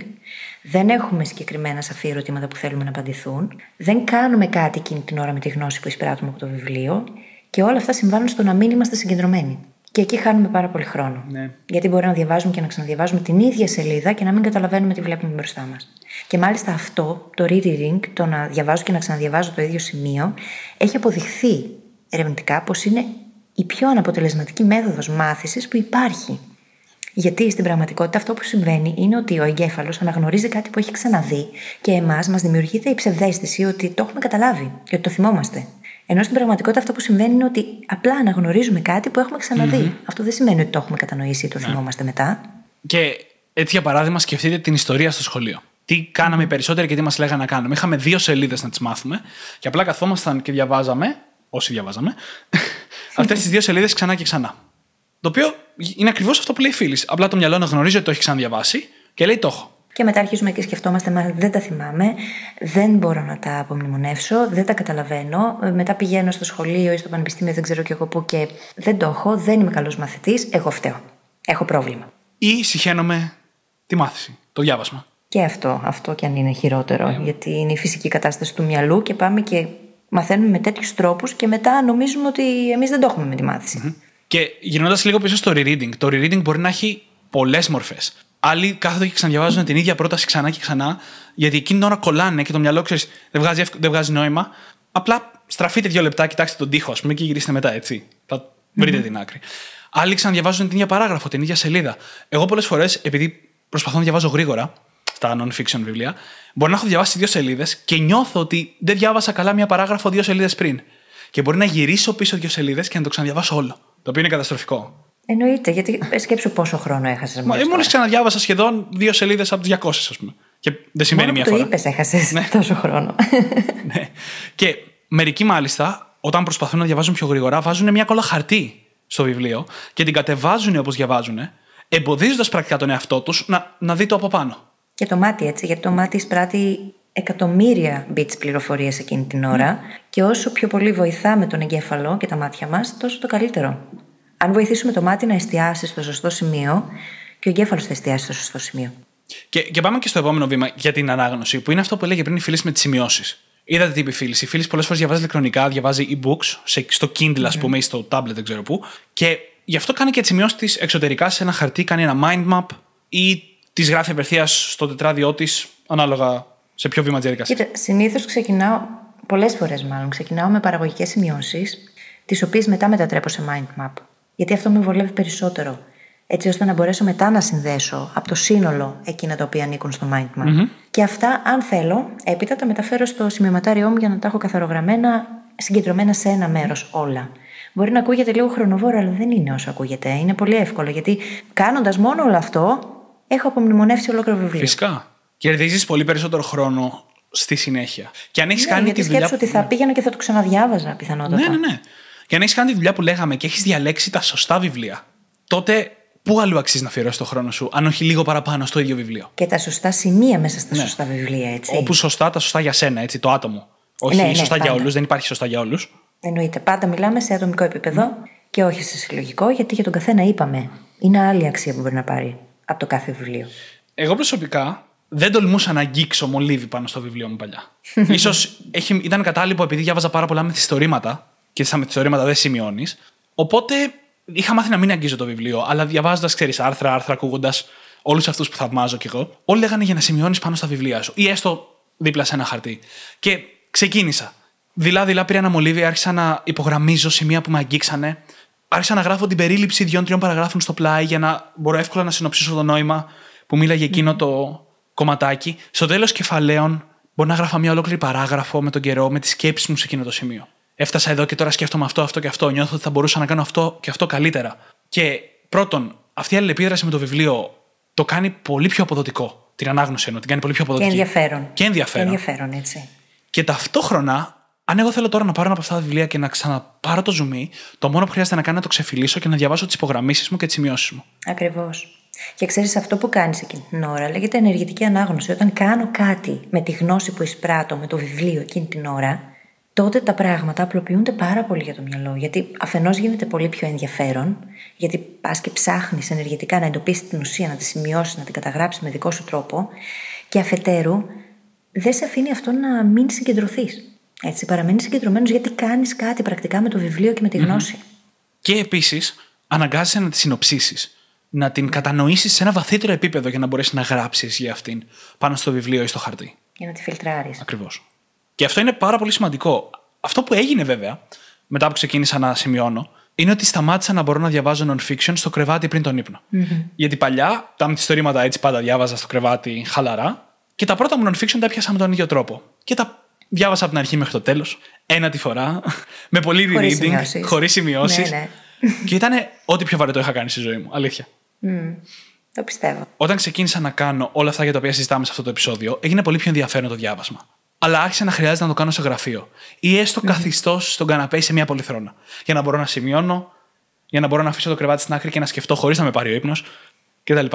δεν έχουμε συγκεκριμένα σαφή ερωτήματα που θέλουμε να απαντηθούν, δεν κάνουμε κάτι εκείνη την ώρα με τη γνώση που εισπράττουμε από το βιβλίο, και όλα αυτά συμβάλλουν στο να μην είμαστε συγκεντρωμένοι. Και εκεί χάνουμε πάρα πολύ χρόνο. Ναι. Γιατί μπορεί να διαβάζουμε και να ξαναδιαβάζουμε την ίδια σελίδα και να μην καταλαβαίνουμε τι βλέπουμε μπροστά μας. Και μάλιστα αυτό, το re-reading, το να διαβάζω και να ξαναδιαβάζω το ίδιο σημείο, έχει αποδειχθεί ερευνητικά πως είναι η πιο αναποτελεσματική μέθοδος μάθησης που υπάρχει. Γιατί στην πραγματικότητα αυτό που συμβαίνει είναι ότι ο εγκέφαλος αναγνωρίζει κάτι που έχει ξαναδεί και εμάς μας δημιουργείται η ψευδαίσθηση ότι το έχουμε καταλάβει και ότι το θυμόμαστε. Ενώ στην πραγματικότητα αυτό που συμβαίνει είναι ότι απλά αναγνωρίζουμε κάτι που έχουμε ξαναδεί. Mm-hmm. Αυτό δεν σημαίνει ότι το έχουμε κατανοήσει ή το θυμόμαστε μετά. Και έτσι, για παράδειγμα, σκεφτείτε την ιστορία στο σχολείο. Τι κάναμε οι περισσότεροι και τι μας λέγανε να κάνουμε. Είχαμε 2 σελίδες να τις μάθουμε και απλά καθόμασταν και διαβάζαμε, όσοι διαβάζαμε, αυτές τις 2 σελίδες ξανά και ξανά. Το οποίο είναι ακριβώς αυτό που λέει η Φύλλις. Απλά το μυαλό αναγνωρίζει ότι το έχει ξαναδιαβάσει και λέει το έχω. Και μετά αρχίζουμε και σκεφτόμαστε, μα δεν τα θυμάμαι, δεν μπορώ να τα απομνημονεύσω, δεν τα καταλαβαίνω. Μετά πηγαίνω στο σχολείο ή στο πανεπιστήμιο, δεν ξέρω κι εγώ πού, και δεν το έχω, δεν είμαι καλός μαθητής, εγώ φταίω. Έχω πρόβλημα. Ή συχαίνομαι τη μάθηση, το διάβασμα. Και αυτό κι αν είναι χειρότερο, γιατί είναι η φυσική κατάσταση του μυαλού και πάμε και μαθαίνουμε με τέτοιους τρόπους και μετά νομίζουμε ότι εμείς δεν το έχουμε με τη μάθηση. Mm-hmm. Και γυρνώντας λίγο πίσω στο re-reading, το re-reading μπορεί να έχει πολλές μορφές. Άλλοι κάθονται και ξαναδιαβάζουν την ίδια πρόταση ξανά και ξανά, γιατί εκείνη την ώρα κολλάνε και το μυαλό, ξέρεις, δεν βγάζει νόημα. Απλά στραφείτε 2 λεπτά, κοιτάξτε τον τοίχο, ας πούμε, και γυρίστε μετά, έτσι. Θα βρείτε την άκρη. Άλλοι ξαναδιαβάζουν την ίδια παράγραφο, την ίδια σελίδα. Εγώ πολλές φορές, επειδή προσπαθώ να διαβάζω γρήγορα στα non-fiction βιβλία, μπορεί να έχω διαβάσει 2 σελίδες και νιώθω ότι δεν διάβασα καλά μια παράγραφο 2 σελίδες πριν. Και μπορεί να γυρίσω πίσω 2 σελίδες και να το ξαναδιαβάσω όλο. Το οποίο είναι καταστροφικό. Εννοείται, γιατί σκέψου πόσο χρόνο έχασες. Μόλις ξαναδιάβασα σχεδόν 2 σελίδες από τις 200, ας πούμε. Και δεν σημαίνει μία φορά. Το είπες, έχασες τόσο χρόνο. Ναι. Και μερικοί, μάλιστα, όταν προσπαθούν να διαβάζουν πιο γρήγορα, βάζουν μια κόλλα χαρτί στο βιβλίο και την κατεβάζουν όπως διαβάζουν, εμποδίζοντας πρακτικά τον εαυτό τους να δει το από πάνω. Και το μάτι, έτσι, γιατί το μάτι εισπράττει εκατομμύρια bits πληροφορίες εκείνη την ώρα, και όσο πιο πολύ βοηθάμε τον εγκέφαλο και τα μάτια μας, τόσο το καλύτερο. Αν βοηθήσουμε το μάτι να εστιάσει στο σωστό σημείο, και ο εγκέφαλος θα εστιάσει στο σωστό σημείο. Και πάμε και στο επόμενο βήμα για την ανάγνωση, που είναι αυτό που έλεγε πριν η Φύλλις με τις σημειώσεις. Είδατε τι είπε η Φύλλις. Η Φύλλις πολλές φορές διαβάζει ηλεκτρονικά, διαβάζει e-books, στο Kindle, ας πούμε, ή στο tablet, δεν ξέρω πού. Και γι' αυτό κάνει και τις σημειώσεις της εξωτερικά σε ένα χαρτί, κάνει ένα mind map ή τις γράφει απευθείας στο τετράδιό της, ανάλογα σε ποιο βήμα της διαδικασίας. Κοίτα, συνήθως ξεκινάω, πολλές φορές μάλλον, ξεκινάω με παραγωγικές σημειώσεις, τις οποίες μετά μετατρέπω σε mind map. Γιατί αυτό με βολεύει περισσότερο. Έτσι ώστε να μπορέσω μετά να συνδέσω από το σύνολο εκείνα τα οποία ανήκουν στο mind map. Mm-hmm. Και αυτά, αν θέλω, έπειτα τα μεταφέρω στο σημειωματάριό μου για να τα έχω καθαρογραμμένα, συγκεντρωμένα σε ένα μέρος όλα. Μπορεί να ακούγεται λίγο χρονοβόρο, αλλά δεν είναι όσο ακούγεται. Είναι πολύ εύκολο. Γιατί κάνοντας μόνο όλο αυτό, έχω απομνημονεύσει ολόκληρο βιβλίο. Φυσικά. Κερδίζεις πολύ περισσότερο χρόνο στη συνέχεια. Και αν έχεις κάνει τη δουλειά. Σκέψου ότι θα πήγαινα και θα το ξαναδιάβαζα πιθανότατα. Ναι. Και αν έχεις κάνει τη δουλειά που λέγαμε και έχεις διαλέξει τα σωστά βιβλία, τότε πού αλλού αξίζει να αφιερώσεις το χρόνο σου, αν όχι λίγο παραπάνω στο ίδιο βιβλίο. Και τα σωστά σημεία μέσα στα σωστά βιβλία, έτσι. Όπου σωστά, τα σωστά για σένα, έτσι, το άτομο. Όχι σωστά για όλους, δεν υπάρχει σωστά για όλους. Εννοείται. Πάντα μιλάμε σε ατομικό επίπεδο και όχι σε συλλογικό, γιατί για τον καθένα είπαμε. Είναι άλλη αξία που μπορεί να πάρει από το κάθε βιβλίο. Εγώ προσωπικά δεν τολμούσα να αγγίξω μολύβι πάνω στο βιβλίο μου παλιά. Ίσως ήταν κατάλληλο επειδή διάβαζα πάρα πολλά μυθιστορήματα. Και στα μυθιστορήματα δεν σημειώνεις. Οπότε είχα μάθει να μην αγγίζω το βιβλίο, αλλά διαβάζοντας, ξέρεις, άρθρα, ακούγοντας όλους αυτούς που θαυμάζω κι εγώ, όλοι λέγανε για να σημειώνεις πάνω στα βιβλία σου ή έστω δίπλα σε ένα χαρτί. Και ξεκίνησα. Δειλά-δειλά πήρα ένα μολύβι, άρχισα να υπογραμμίζω σημεία που με αγγίξανε, άρχισα να γράφω την περίληψη 2-3 παραγράφων στο πλάι για να μπορώ εύκολα να συνοψίσω το νόημα που μίλαγε εκείνο το κομματάκι. Στο τέλος κεφαλαίων μπορώ να γράφω μια ολόκληρη παράγραφο με τον καιρό, με τις σκέψεις μου σε εκείνο το σημείο. Έφτασα εδώ και τώρα σκέφτομαι αυτό και αυτό. Νιώθω ότι θα μπορούσα να κάνω αυτό και αυτό καλύτερα. Και πρώτον, αυτή η αλληλεπίδραση με το βιβλίο το κάνει πολύ πιο αποδοτικό. Την ανάγνωση εννοώ, την κάνει πολύ πιο αποδοτική. Και ενδιαφέρον. Έτσι. Και ταυτόχρονα, αν εγώ θέλω τώρα να πάρω ένα από αυτά τα βιβλία και να ξαναπάρω το ζουμί, το μόνο που χρειάζεται να κάνω είναι να το ξεφυλίσω και να διαβάσω τις υπογραμμίσεις μου και τις σημειώσεις μου. Ακριβώς. Και ξέρεις, αυτό που κάνεις εκείνη την ώρα λέγεται ενεργητική ανάγνωση. Όταν κάνω κάτι με τη γνώση που εισπράττω, με το βιβλίο εκείνη την ώρα, τότε τα πράγματα απλοποιούνται πάρα πολύ για το μυαλό. Γιατί αφενός γίνεται πολύ πιο ενδιαφέρον, γιατί πας και ψάχνεις ενεργητικά να εντοπίσεις την ουσία, να τη σημειώσεις, να την καταγράψεις με δικό σου τρόπο. Και αφετέρου, δεν σε αφήνει αυτό να μην συγκεντρωθείς. Έτσι, παραμένεις συγκεντρωμένος γιατί κάνεις κάτι πρακτικά με το βιβλίο και με τη γνώση. Και επίσης, αναγκάζεσαι να τη συνοψίσεις, να την κατανοήσεις σε ένα βαθύτερο επίπεδο για να μπορέσεις να γράψεις για αυτήν πάνω στο βιβλίο ή στο χαρτί. Για να τη φιλτράρεις. Ακριβώς. Και αυτό είναι πάρα πολύ σημαντικό. Αυτό που έγινε βέβαια, μετά που ξεκίνησα να σημειώνω, είναι ότι σταμάτησα να μπορώ να διαβάζω non-fiction στο κρεβάτι πριν τον ύπνο. Γιατί παλιά τα μυθιστορήματα έτσι πάντα διάβαζα στο κρεβάτι χαλαρά και τα πρώτα μου non-fiction τα πιάσα με τον ίδιο τρόπο. Και τα διάβασα από την αρχή μέχρι το τέλος, ένα τη φορά, με πολύ reading, χωρίς σημειώσεις. Ναι, ναι. Και ήταν ό,τι πιο βαρετό είχα κάνει στη ζωή μου, αλήθεια. Το πιστεύω. Όταν ξεκίνησα να κάνω όλα αυτά για τα οποία συζητάμε σε αυτό το επεισόδιο, έγινε πολύ πιο ενδιαφέρον το διάβασμα. Αλλά άρχισε να χρειάζεται να το κάνω σε γραφείο ή έστω καθιστός στον καναπέ σε μια πολυθρόνα. Για να μπορώ να σημειώνω, για να μπορώ να αφήσω το κρεβάτι στην άκρη και να σκεφτώ χωρίς να με πάρει ο ύπνος κτλ.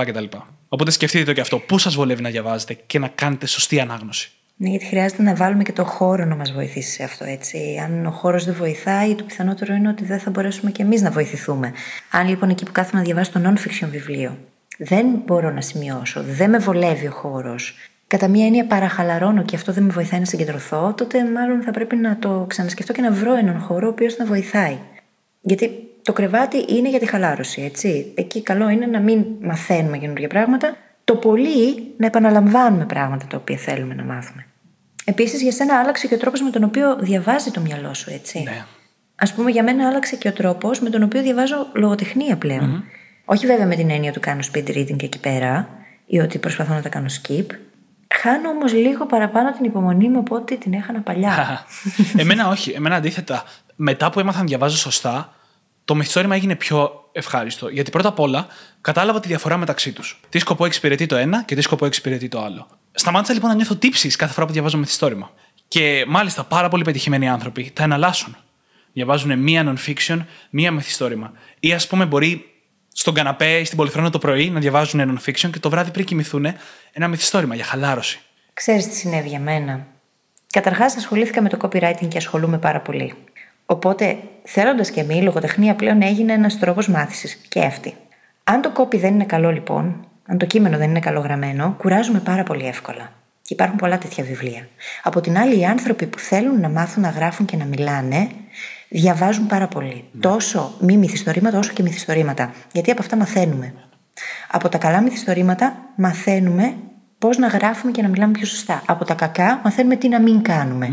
Οπότε σκεφτείτε το και αυτό. Πού σας βολεύει να διαβάζετε και να κάνετε σωστή ανάγνωση. Ναι, γιατί χρειάζεται να βάλουμε και το χώρο να μας βοηθήσει σε αυτό, έτσι. Αν ο χώρος δεν βοηθάει, το πιθανότερο είναι ότι δεν θα μπορέσουμε κι εμείς να βοηθηθούμε. Αν λοιπόν εκεί που κάθομαι να διαβάσω το non-fiction βιβλίο, δεν μπορώ να σημειώσω, δεν με βολεύει ο χώρος, κατά μία έννοια παραχαλαρώνω και αυτό δεν με βοηθάει να συγκεντρωθώ, τότε μάλλον θα πρέπει να το ξανασκεφτώ και να βρω έναν χώρο ο οποίος να βοηθάει. Γιατί το κρεβάτι είναι για τη χαλάρωση, έτσι. Εκεί καλό είναι να μην μαθαίνουμε καινούργια πράγματα, το πολύ να επαναλαμβάνουμε πράγματα τα οποία θέλουμε να μάθουμε. Επίσης, για σένα άλλαξε και ο τρόπος με τον οποίο διαβάζει το μυαλό σου, έτσι. Ναι. Ας πούμε, για μένα άλλαξε και ο τρόπος με τον οποίο διαβάζω λογοτεχνία πλέον. Όχι βέβαια με την έννοια του κάνω speed reading και εκεί πέρα, ή ότι προσπαθώ να τα κάνω skip. Χάνω όμως λίγο παραπάνω την υπομονή μου από ό,τι την έχανα παλιά. Εμένα όχι. Εμένα αντίθετα, μετά που έμαθα να διαβάζω σωστά, το μυθιστόρημα έγινε πιο ευχάριστο. Γιατί πρώτα απ' όλα κατάλαβα τη διαφορά μεταξύ τους. Τι σκοπό εξυπηρετεί το ένα και τι σκοπό εξυπηρετεί το άλλο. Σταμάτησα λοιπόν να νιώθω τύψεις κάθε φορά που διαβάζω μυθιστόρημα. Και μάλιστα πάρα πολύ πετυχημένοι άνθρωποι τα εναλλάσσουν. Διαβάζουν μία non-fiction, μία μυθιστόρημα. Ή ας πούμε μπορεί στον καναπέ ή στην πολυθρόνα το πρωί να διαβάζουν non-fiction και το βράδυ πριν κοιμηθούν ένα μυθιστόρημα για χαλάρωση. Ξέρεις τι συνέβη για μένα. Καταρχάς ασχολήθηκα με το copywriting και ασχολούμαι πάρα πολύ. Οπότε, θέλοντας και εμείς, η λογοτεχνία πλέον έγινε ένας τρόπος μάθησης και αυτή. Αν το copy δεν είναι καλό, λοιπόν, αν το κείμενο δεν είναι καλό γραμμένο, κουράζουμε πάρα πολύ εύκολα. Και υπάρχουν πολλά τέτοια βιβλία. Από την άλλη, οι άνθρωποι που θέλουν να μάθουν να γράφουν και να μιλάνε, διαβάζουν πάρα πολύ. Τόσο μη μυθιστορήματα, όσο και μυθιστορήματα. Γιατί από αυτά μαθαίνουμε. Από τα καλά μυθιστορήματα, μαθαίνουμε πώς να γράφουμε και να μιλάμε πιο σωστά. Από τα κακά, μαθαίνουμε τι να μην κάνουμε.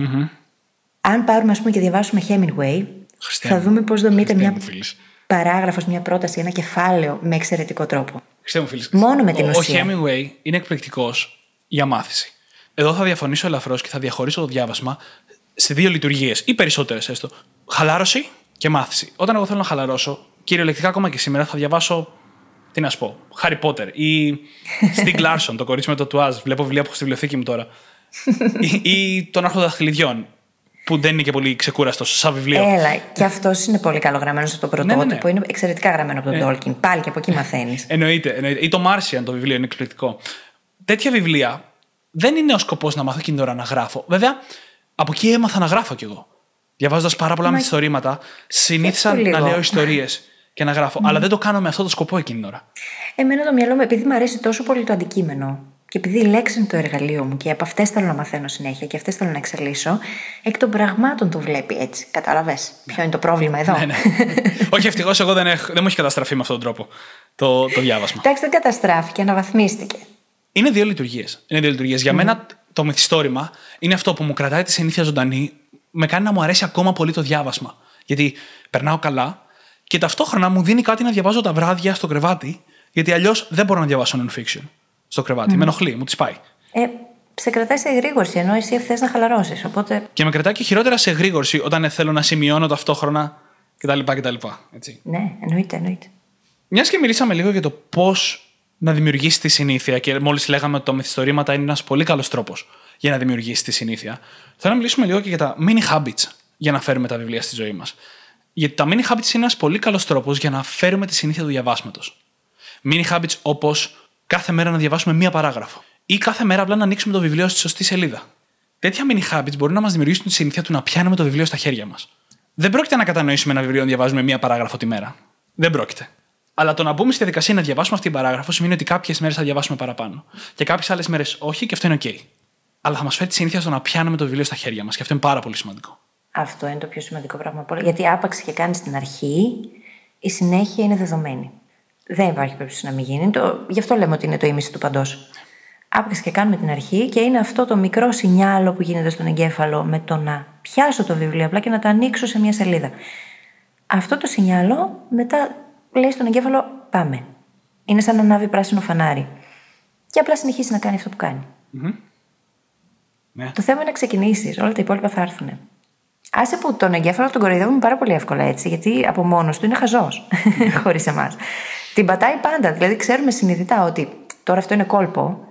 Αν πάρουμε ας πούμε και διαβάσουμε Hemingway, θα δούμε πώς δομείται μια παράγραφος, μια πρόταση, ένα κεφάλαιο με εξαιρετικό τρόπο. Μόνο με την ουσία. Ο Hemingway είναι εκπληκτικός για μάθηση. Εδώ θα διαφωνήσω ελαφρώς και θα διαχωρίσω το διάβασμα σε δύο λειτουργίες ή περισσότερες έστω. Χαλάρωση και μάθηση. Όταν εγώ θέλω να χαλαρώσω, κυριολεκτικά ακόμα και σήμερα θα διαβάσω. Τι να σου πω, Harry Potter ή Stieg Larsson, το κορίτσι με το τουάζ. Βλέπω βιβλία που έχω στη βιβλιοθήκη μου τώρα. Ή τον Άρχοντα Δαχτυλιδιών. Που δεν είναι και πολύ ξεκούραστο, σαν βιβλίο. Έλα, και αυτός είναι πολύ καλό γραμμένος από τον πρωτότυπο. Ναι. Είναι εξαιρετικά γραμμένο από τον Tolkien. Πάλι και από εκεί μαθαίνεις. Εννοείται. Ή το Martian, το βιβλίο, είναι εκπληκτικό. Τέτοια βιβλία δεν είναι ο σκοπός να μάθω εκείνη την ώρα να γράφω. Βέβαια, από εκεί έμαθα να γράφω κι εγώ. Διαβάζοντας πάρα πολλά μυθιστορήματα, συνήθισα να λέω ιστορίες και να γράφω. Αλλά δεν το κάνω με αυτό το σκοπό εκείνη την ώρα. Εμένα το μυαλό μου, επειδή μου αρέσει τόσο πολύ το αντικείμενο. Και επειδή η λέξη είναι το εργαλείο μου και από αυτές θέλω να μαθαίνω συνέχεια και αυτές θέλω να εξελίσσω, εκ των πραγμάτων το βλέπει έτσι. Κατάλαβες ποιο είναι το πρόβλημα εδώ. Ναι. Όχι, ευτυχώς εγώ δεν μου έχει καταστραφεί με αυτόν τον τρόπο το διάβασμα. Εντάξει, δεν καταστράφηκε, αναβαθμίστηκε. Είναι δύο λειτουργίες. Για μένα το μυθιστόρημα είναι αυτό που μου κρατάει τη συνήθεια ζωντανή, με κάνει να μου αρέσει ακόμα πολύ το διάβασμα. Γιατί περνάω καλά και ταυτόχρονα μου δίνει κάτι να διαβάζω τα βράδια στο κρεβάτι, γιατί αλλιώς δεν μπορώ να διαβάσω non-fiction. Στο κρεβάτι. Με ενοχλεί, μου τη πάει. Σε κρατάει σε εγρήγορση, ενώ εσύ θες να χαλαρώσεις. Οπότε... Και με κρατάει και χειρότερα σε εγρήγορση όταν θέλω να σημειώνω ταυτόχρονα κτλ. Ναι, εννοείται. Μιας και μιλήσαμε λίγο για το πώς να δημιουργήσει τη συνήθεια. Και μόλις λέγαμε ότι τα μυθιστορήματα είναι ένας πολύ καλός τρόπος για να δημιουργήσει τη συνήθεια. Θέλω να μιλήσουμε λίγο και για τα mini habits για να φέρουμε τα βιβλία στη ζωή μας. Γιατί τα mini habits είναι ένας πολύ καλός τρόπος για να φέρουμε τη συνήθεια του διαβάσματος. Mini habits όπως κάθε μέρα να διαβάσουμε μία παράγραφο ή κάθε μέρα απλά να ανοίξουμε το βιβλίο στη σωστή σελίδα. Τέτοια mini habits μπορούν να μας δημιουργήσουν τη συνήθεια του να πιάνουμε το βιβλίο στα χέρια μας. Δεν πρόκειται να κατανοήσουμε ένα βιβλίο να διαβάζουμε μία παράγραφο τη μέρα. Δεν πρόκειται. Αλλά το να μπούμε στη διαδικασία να διαβάσουμε αυτή την παράγραφο σημαίνει ότι κάποιες μέρες θα διαβάσουμε παραπάνω. Και κάποιες άλλες μέρες όχι, και αυτό είναι OK. Αλλά θα μας φέρει τη συνήθεια στο να πιάνουμε το βιβλίο στα χέρια μας. Και αυτό είναι πάρα πολύ σημαντικό. Αυτό είναι το πιο σημαντικό πράγμα από όλα. Γιατί άπαξ και κάνεις την αρχή, η συνέχεια είναι δεδομένη. Δεν υπάρχει περίπτωση να μην γίνει. Γι' αυτό λέμε ότι είναι το ίμιση του παντός. Άπαξ και κάνουμε την αρχή, και είναι αυτό το μικρό σινιάλο που γίνεται στον εγκέφαλο με το να πιάσω το βιβλίο απλά και να το ανοίξω σε μια σελίδα. Αυτό το σινιάλο μετά λέει στον εγκέφαλο: πάμε. Είναι σαν να ανάβει πράσινο φανάρι. Και απλά συνεχίσει να κάνει αυτό που κάνει. Mm-hmm. Yeah. Το θέμα είναι να ξεκινήσεις. Όλα τα υπόλοιπα θα έρθουν. Άσε που τον εγκέφαλο τον κοροϊδεύουμε πάρα πολύ εύκολα έτσι, γιατί από μόνος του είναι χαζός χωρίς εμάς. Την πατάει πάντα. Δηλαδή, ξέρουμε συνειδητά ότι τώρα αυτό είναι κόλπο.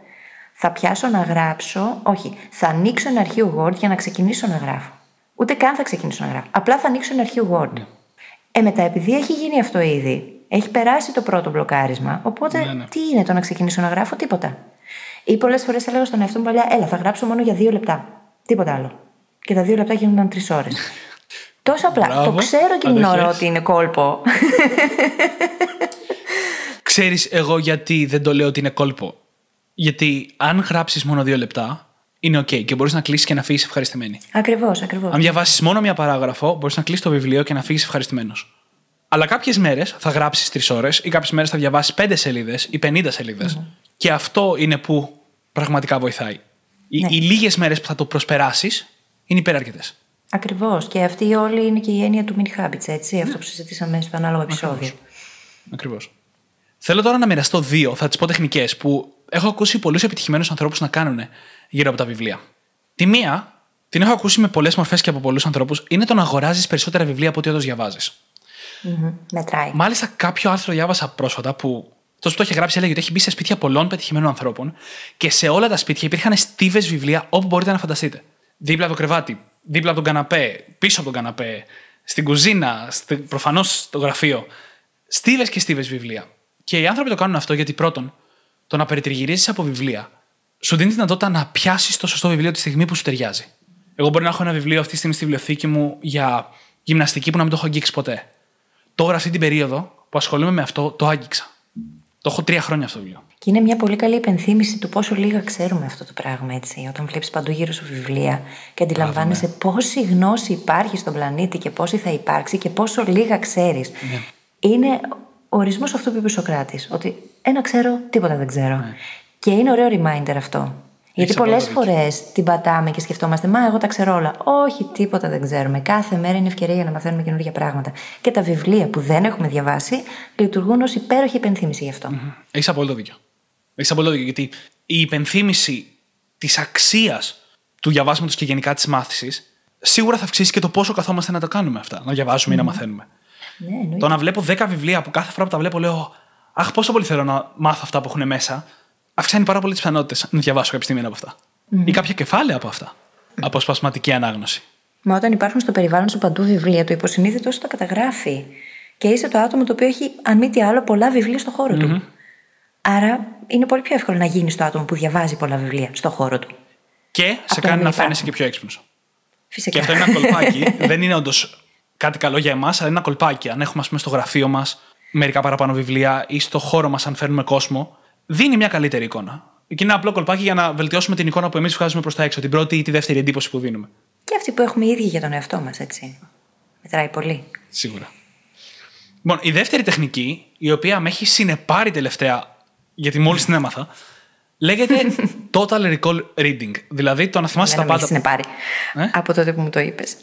Θα πιάσω να γράψω. Όχι, θα ανοίξω ένα αρχείο Word για να ξεκινήσω να γράφω. Ούτε καν θα ξεκινήσω να γράφω. Απλά θα ανοίξω ένα αρχείο Word. Yeah. Μετά, επειδή έχει γίνει αυτό ήδη, έχει περάσει το πρώτο μπλοκάρισμα. Οπότε, ναι. Τι είναι το να ξεκινήσω να γράφω, τίποτα. Ή πολλές φορές έλεγα στον εαυτό μου παλιά: έλα, θα γράψω μόνο για 2 λεπτά. Τίποτα άλλο. Και τα 2 λεπτά γίνονταν 3 ώρες. Τόσο απλά. Μπράβο, το ξέρω και γνωρίζω ότι είναι κόλπο. Ξέρεις εγώ γιατί δεν το λέω ότι είναι κόλπο. Γιατί αν γράψεις μόνο 2 λεπτά, είναι OK και μπορείς να κλείσεις και να φύγεις ευχαριστημένη. Ακριβώς, ακριβώς. Αν διαβάσεις μόνο μία παράγραφο, μπορείς να κλείσεις το βιβλίο και να φύγεις ευχαριστημένος. Αλλά κάποιες μέρες θα γράψεις 3 ώρες ή κάποιες μέρες θα διαβάσεις 5 σελίδες ή 50 σελίδες. Mm-hmm. Και αυτό είναι που πραγματικά βοηθάει. Ναι. Οι λίγες μέρες που θα το προσπεράσεις είναι υπεραρκετές. Ακριβώς. Και αυτή όλη είναι και η έννοια του mini habits, έτσι. Ναι. Αυτό που συζητήσαμε στο ανάλογο επεισόδιο. Ακριβώς. Θέλω τώρα να μοιραστώ 2, θα τις πω τεχνικές, που έχω ακούσει πολλούς επιτυχημένους ανθρώπους να κάνουν γύρω από τα βιβλία. Τη μία, την έχω ακούσει με πολλές μορφές και από πολλούς ανθρώπους, είναι το να αγοράζεις περισσότερα βιβλία από ό,τι όντως διαβάζεις. Mm-hmm. Μετράει. Μάλιστα, κάποιο άρθρο διάβασα πρόσφατα που αυτός που το είχε γράψει έλεγε ότι έχει μπει σε σπίτια πολλών πετυχημένων ανθρώπων και σε όλα τα σπίτια υπήρχαν στίβες βιβλία όπου μπορείτε να φανταστείτε. Δίπλα από το κρεβάτι, δίπλα από τον καναπέ, πίσω από τον καναπέ, στην κουζίνα, προφανώς στο γραφείο. Στίβες και στίβες βιβλία. Και οι άνθρωποι το κάνουν αυτό γιατί πρώτον, το να περιτριγυρίζεις από βιβλία σου δίνει τη δυνατότητα να πιάσεις το σωστό βιβλίο τη στιγμή που σου ταιριάζει. Εγώ μπορεί να έχω ένα βιβλίο αυτή τη στιγμή στη βιβλιοθήκη μου για γυμναστική που να μην το έχω αγγίξει ποτέ. Τώρα, αυτή την περίοδο που ασχολούμαι με αυτό, το άγγιξα. Το έχω 3 χρόνια αυτό το βιβλίο. Και είναι μια πολύ καλή υπενθύμηση του πόσο λίγα ξέρουμε αυτό το πράγμα, έτσι. Όταν βλέπεις παντού γύρω σου βιβλία και αντιλαμβάνεσαι πόση γνώση υπάρχει στον πλανήτη και πόση θα υπάρξει και πόσο λίγα ξέρεις. Ναι. Είναι ο ορισμός αυτού που είπε ο Σωκράτης. Ότι ένα ξέρω, τίποτα δεν ξέρω. Ναι. Και είναι ωραίο reminder αυτό. Γιατί πολλές φορές την πατάμε και σκεφτόμαστε: μα εγώ τα ξέρω όλα. Όχι, τίποτα δεν ξέρουμε. Κάθε μέρα είναι ευκαιρία για να μαθαίνουμε καινούργια πράγματα. Και τα βιβλία που δεν έχουμε διαβάσει λειτουργούν ως υπέροχη υπενθύμηση γι' αυτό. Mm-hmm. Έχεις απόλυτο δίκιο. Γιατί η υπενθύμηση της αξίας του διαβάσματος και γενικά της μάθησης σίγουρα θα αυξήσει και το πόσο καθόμαστε να τα κάνουμε αυτά. Να διαβάζουμε ή να μαθαίνουμε. Ναι, το να βλέπω 10 βιβλία που κάθε φορά που τα βλέπω λέω: αχ, πόσο πολύ θέλω να μάθω αυτά που έχουν μέσα. Αυξάνει πάρα πολύ τις πιθανότητες να διαβάσω κάποια στιγμή από αυτά. Ή κάποια κεφάλαια από αυτά. Αποσπασματική ανάγνωση. Μα όταν υπάρχουν στο περιβάλλον σου παντού βιβλία, το υποσυνείδητο σου τα καταγράφει. Και είσαι το άτομο το οποίο έχει, αν μη τι άλλο, πολλά βιβλία στο χώρο του. Άρα είναι πολύ πιο εύκολο να γίνεις το άτομο που διαβάζει πολλά βιβλία στο χώρο του. Και σε κάνει να φαίνεσαι και πιο έξυπνος. Φυσικά. Και αυτό είναι ένα κολπάκι. Δεν είναι όντως κάτι καλό για εμάς, αλλά είναι ένα κολπάκι. Αν έχουμε, ας πούμε, στο γραφείο μας μερικά παραπάνω βιβλία ή στο χώρο μας, αν φέρνουμε κόσμο. Δίνει μια καλύτερη εικόνα. Και είναι ένα απλό κολπάκι για να βελτιώσουμε την εικόνα που εμείς βγάζουμε προς τα έξω, την πρώτη ή τη δεύτερη εντύπωση που δίνουμε. Και αυτή που έχουμε οι ίδιοι για τον εαυτό μας, έτσι. Μετράει πολύ. Σίγουρα. Λοιπόν, η δεύτερη τεχνική, η οποία με έχει συνεπάρει τελευταία, γιατί μόλις την έμαθα, λέγεται total recall reading. Δηλαδή το να θυμάσαι τα πάντα. Με συνεπάρει. Από τότε που μου το είπες.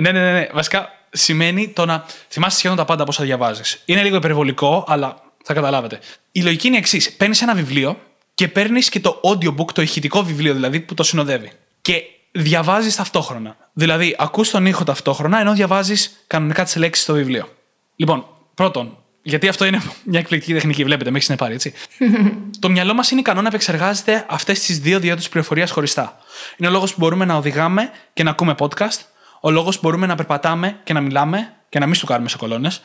Ναι. Βασικά σημαίνει το να θυμάσαι σχεδόν τα πάντα από όσα διαβάζεις. Είναι λίγο υπερβολικό, αλλά. Θα καταλάβετε. Η λογική είναι εξής. Παίρνεις ένα βιβλίο και παίρνεις και το audiobook, το ηχητικό βιβλίο δηλαδή που το συνοδεύει. Και διαβάζεις ταυτόχρονα. Δηλαδή, ακούς τον ήχο ταυτόχρονα ενώ διαβάζεις κανονικά τις λέξεις στο βιβλίο. Λοιπόν, πρώτον, Γιατί αυτό είναι μια εκπληκτική τεχνική, βλέπετε, με έχει συνεπάρει, έτσι. Το μυαλό μας είναι ικανό να επεξεργάζεται αυτές τις δύο διόδους πληροφορίας χωριστά. Είναι ο λόγος που μπορούμε να οδηγάμε και να ακούμε podcast, ο λόγος που μπορούμε να περπατάμε και να μιλάμε και να μην στουκάρουμε σε κολόνες.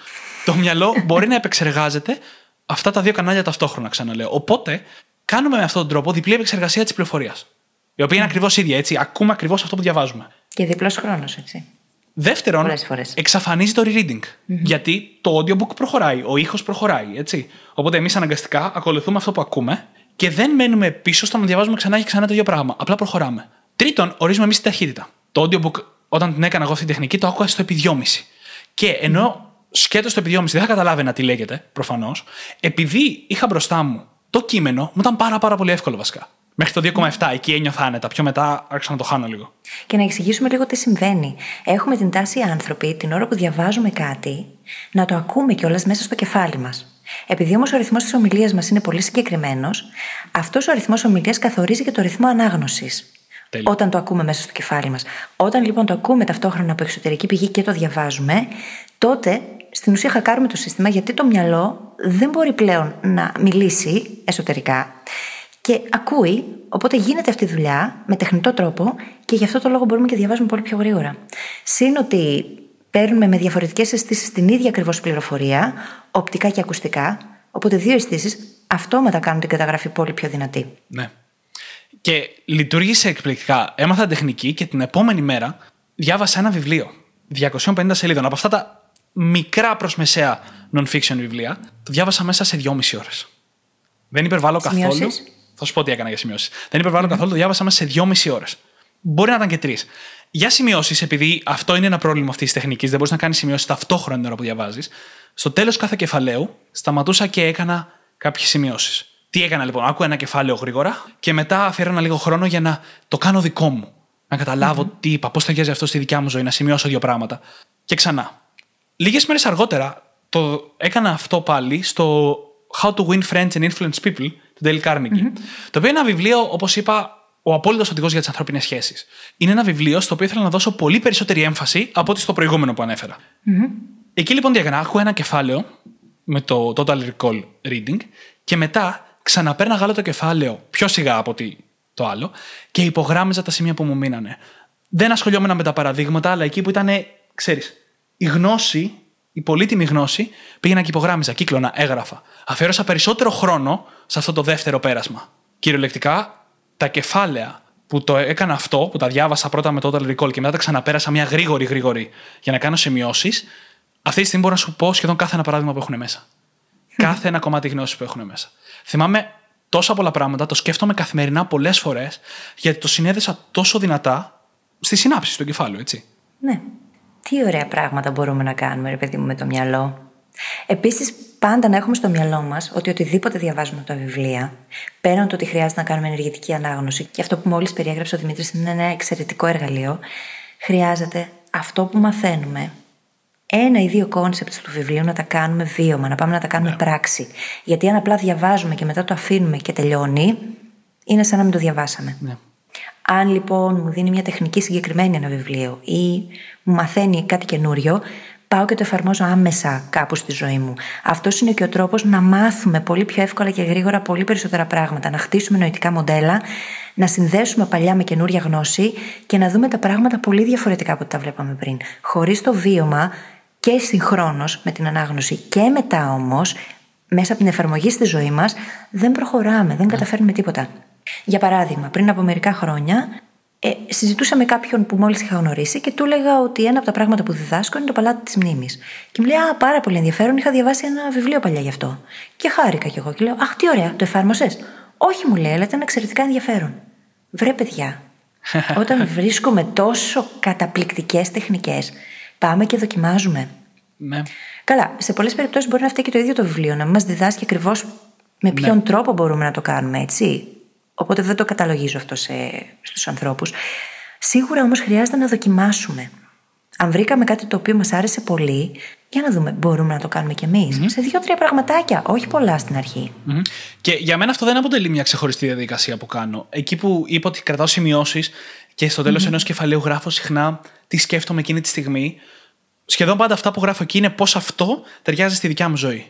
Το μυαλό μπορεί να επεξεργάζεται αυτά τα δύο κανάλια ταυτόχρονα, ξαναλέω. Οπότε, κάνουμε με αυτόν τον τρόπο διπλή επεξεργασία της πληροφορίας. Η οποία είναι ακριβώς ίδια, έτσι. Ακούμε ακριβώς αυτό που διαβάζουμε. Και διπλός χρόνος, έτσι. Δεύτερον, εξαφανίζει το re-reading. Mm-hmm. Γιατί το audiobook προχωράει, ο ήχος προχωράει, έτσι. Οπότε εμείς αναγκαστικά ακολουθούμε αυτό που ακούμε και δεν μένουμε πίσω στο να διαβάζουμε ξανά και ξανά το ίδιο πράγμα. Απλά προχωράμε. Τρίτον, ορίζουμε εμείς την ταχύτητα. Το audiobook, όταν την έκανα εγώ αυτή την τεχνική, το άκουγα στο επί 2,5. Και ενώ σκέτο στο επί 2,5 δεν θα καταλάβαινα τι λέγεται, προφανώς, επειδή είχα μπροστά μου το κείμενο, μου ήταν πάρα πολύ εύκολο βασικά. Μέχρι το 2,7, εκεί ένιωθα άνετα. Πιο μετά άρχισα να το χάνω λίγο. Και να εξηγήσουμε λίγο τι συμβαίνει. Έχουμε την τάση οι άνθρωποι, την ώρα που διαβάζουμε κάτι, να το ακούμε κιόλας μέσα στο κεφάλι μας. Επειδή όμως ο ρυθμός της ομιλίας μας είναι πολύ συγκεκριμένος, αυτός ο ρυθμός ομιλίας καθορίζει και το ρυθμό ανάγνωσης. Τέλει. Όταν το ακούμε μέσα στο κεφάλι μας. Όταν λοιπόν το ακούμε ταυτόχρονα από εξωτερική πηγή και το διαβάζουμε, τότε στην ουσία χακάρουμε το σύστημα, γιατί το μυαλό δεν μπορεί πλέον να μιλήσει εσωτερικά. Και ακούει, οπότε γίνεται αυτή η δουλειά με τεχνητό τρόπο και γι' αυτό το λόγο μπορούμε και διαβάζουμε πολύ πιο γρήγορα. Συν ότι παίρνουμε με διαφορετικές αισθήσεις την ίδια ακριβώς πληροφορία, οπτικά και ακουστικά, οπότε δύο αισθήσεις αυτόματα κάνουν την καταγραφή πολύ πιο δυνατή. Ναι. Και λειτουργήσε εκπληκτικά. Έμαθα τεχνική και την επόμενη μέρα διάβασα ένα βιβλίο 250 σελίδων. Από αυτά τα μικρά προς μεσαία non-fiction βιβλία, το διάβασα μέσα σε 2,5 ώρες. Δεν υπερβάλλω καθόλου. Θα σου πω τι έκανα για σημειώσεις. Δεν υπερβάλλω καθόλου, το διάβασα μέσα σε 2,5 ώρες. Μπορεί να ήταν και 3. Για σημειώσεις, επειδή αυτό είναι ένα πρόβλημα αυτής της τεχνικής, δεν μπορείς να κάνεις σημειώσεις ταυτόχρονα την ώρα που διαβάζεις, στο τέλος κάθε κεφαλαίου σταματούσα και έκανα κάποιες σημειώσεις. Τι έκανα λοιπόν, άκουα ένα κεφάλαιο γρήγορα και μετά αφιέρωνα λίγο χρόνο για να το κάνω δικό μου. Να καταλάβω τι είπα, πώς θα γίνει αυτό στη δικιά μου ζωή, να σημειώσω δύο πράγματα. Και ξανά. Λίγες μέρες αργότερα το έκανα αυτό πάλι στο How to Win Friends and Influence People, του Dale Carnegie. Το οποίο είναι ένα βιβλίο, όπως είπα, ο απόλυτος οδηγός για τις ανθρώπινες σχέσεις. Είναι ένα βιβλίο στο οποίο ήθελα να δώσω πολύ περισσότερη έμφαση από ό,τι στο προηγούμενο που ανέφερα. Εκεί λοιπόν διαγράφω ένα κεφάλαιο με το Total Recall Reading και μετά ξαναπέρναγα άλλο το κεφάλαιο πιο σιγά από ότι το άλλο και υπογράμμιζα τα σημεία που μου μείνανε. Δεν ασχολιόμουν με τα παραδείγματα, αλλά εκεί που ήταν, ξέρεις, η γνώση. Η πολύτιμη γνώση πήγαινα και υπογράμμιζα, κύκλωνα, έγραφα. Αφιέρωσα περισσότερο χρόνο σε αυτό το δεύτερο πέρασμα. Κυριολεκτικά, τα κεφάλαια που το έκανα αυτό, που τα διάβασα πρώτα με το Total Recall και μετά τα ξαναπέρασα μια γρήγορη για να κάνω σημειώσεις, αυτή τη στιγμή μπορώ να σου πω σχεδόν κάθε ένα παράδειγμα που έχουν μέσα. Κάθε ένα κομμάτι γνώση που έχουν μέσα. Θυμάμαι τόσα πολλά πράγματα, το σκέφτομαι καθημερινά πολλές φορές, γιατί το συνέδεσα τόσο δυνατά στη συνάψη του κεφάλου, έτσι. Ναι. Τι ωραία πράγματα μπορούμε να κάνουμε, ρε παιδί μου, με το μυαλό. Επίσης, πάντα να έχουμε στο μυαλό μας ότι οτιδήποτε διαβάζουμε από τα βιβλία, πέραν το ότι χρειάζεται να κάνουμε ενεργητική ανάγνωση, και αυτό που μόλις περιέγραψε ο Δημήτρης είναι ένα εξαιρετικό εργαλείο, χρειάζεται αυτό που μαθαίνουμε, ένα ή δύο κόνσεπτ του βιβλίου, να τα κάνουμε βίωμα, να πάμε να τα κάνουμε πράξη. Γιατί αν απλά διαβάζουμε και μετά το αφήνουμε και τελειώνει, είναι σαν να μην το διαβάσαμε. Ναι. Αν λοιπόν μου δίνει μια τεχνική συγκεκριμένη ένα βιβλίο ή μου μαθαίνει κάτι καινούριο, πάω και το εφαρμόζω άμεσα κάπου στη ζωή μου. Αυτός είναι και ο τρόπος να μάθουμε πολύ πιο εύκολα και γρήγορα πολύ περισσότερα πράγματα, να χτίσουμε νοητικά μοντέλα, να συνδέσουμε παλιά με καινούρια γνώση και να δούμε τα πράγματα πολύ διαφορετικά από ό,τι τα βλέπαμε πριν. Χωρίς το βίωμα και συγχρόνως με την ανάγνωση και μετά όμως, μέσα από την εφαρμογή στη ζωή μας, δεν προχωράμε, δεν καταφέρνουμε τίποτα. Για παράδειγμα, πριν από μερικά χρόνια συζητούσα με κάποιον που μόλις είχα γνωρίσει και του έλεγα ότι ένα από τα πράγματα που διδάσκω είναι το παλάτι της μνήμης. Και μου λέει: Α, πάρα πολύ ενδιαφέρον, είχα διαβάσει ένα βιβλίο παλιά γι' αυτό. Και χάρηκα κι εγώ και λέω: Αχ, τι ωραία, το εφάρμοσες? Όχι, μου λέει, αλλά ήταν εξαιρετικά ενδιαφέρον. Βρε, παιδιά, όταν βρίσκουμε τόσο καταπληκτικές τεχνικές, πάμε και δοκιμάζουμε. Ναι. Καλά, σε πολλές περιπτώσεις μπορεί να φταίει και το ίδιο το βιβλίο, να μας διδάσκει ακριβώς με ποιον τρόπο μπορούμε να το κάνουμε, έτσι. Οπότε δεν το καταλογίζω αυτό στους ανθρώπους. Σίγουρα όμως χρειάζεται να δοκιμάσουμε. Αν βρήκαμε κάτι το οποίο μας άρεσε πολύ, για να δούμε, μπορούμε να το κάνουμε κι εμείς. Σε 2-3 πραγματάκια, όχι πολλά στην αρχή. Και για μένα αυτό δεν αποτελεί μια ξεχωριστή διαδικασία που κάνω. Εκεί που είπα ότι κρατάω σημειώσεις και στο τέλος ενός κεφαλαίου γράφω συχνά τι σκέφτομαι εκείνη τη στιγμή. Σχεδόν πάντα αυτά που γράφω εκεί είναι πώς αυτό ταιριάζει στη δικιά μου ζωή.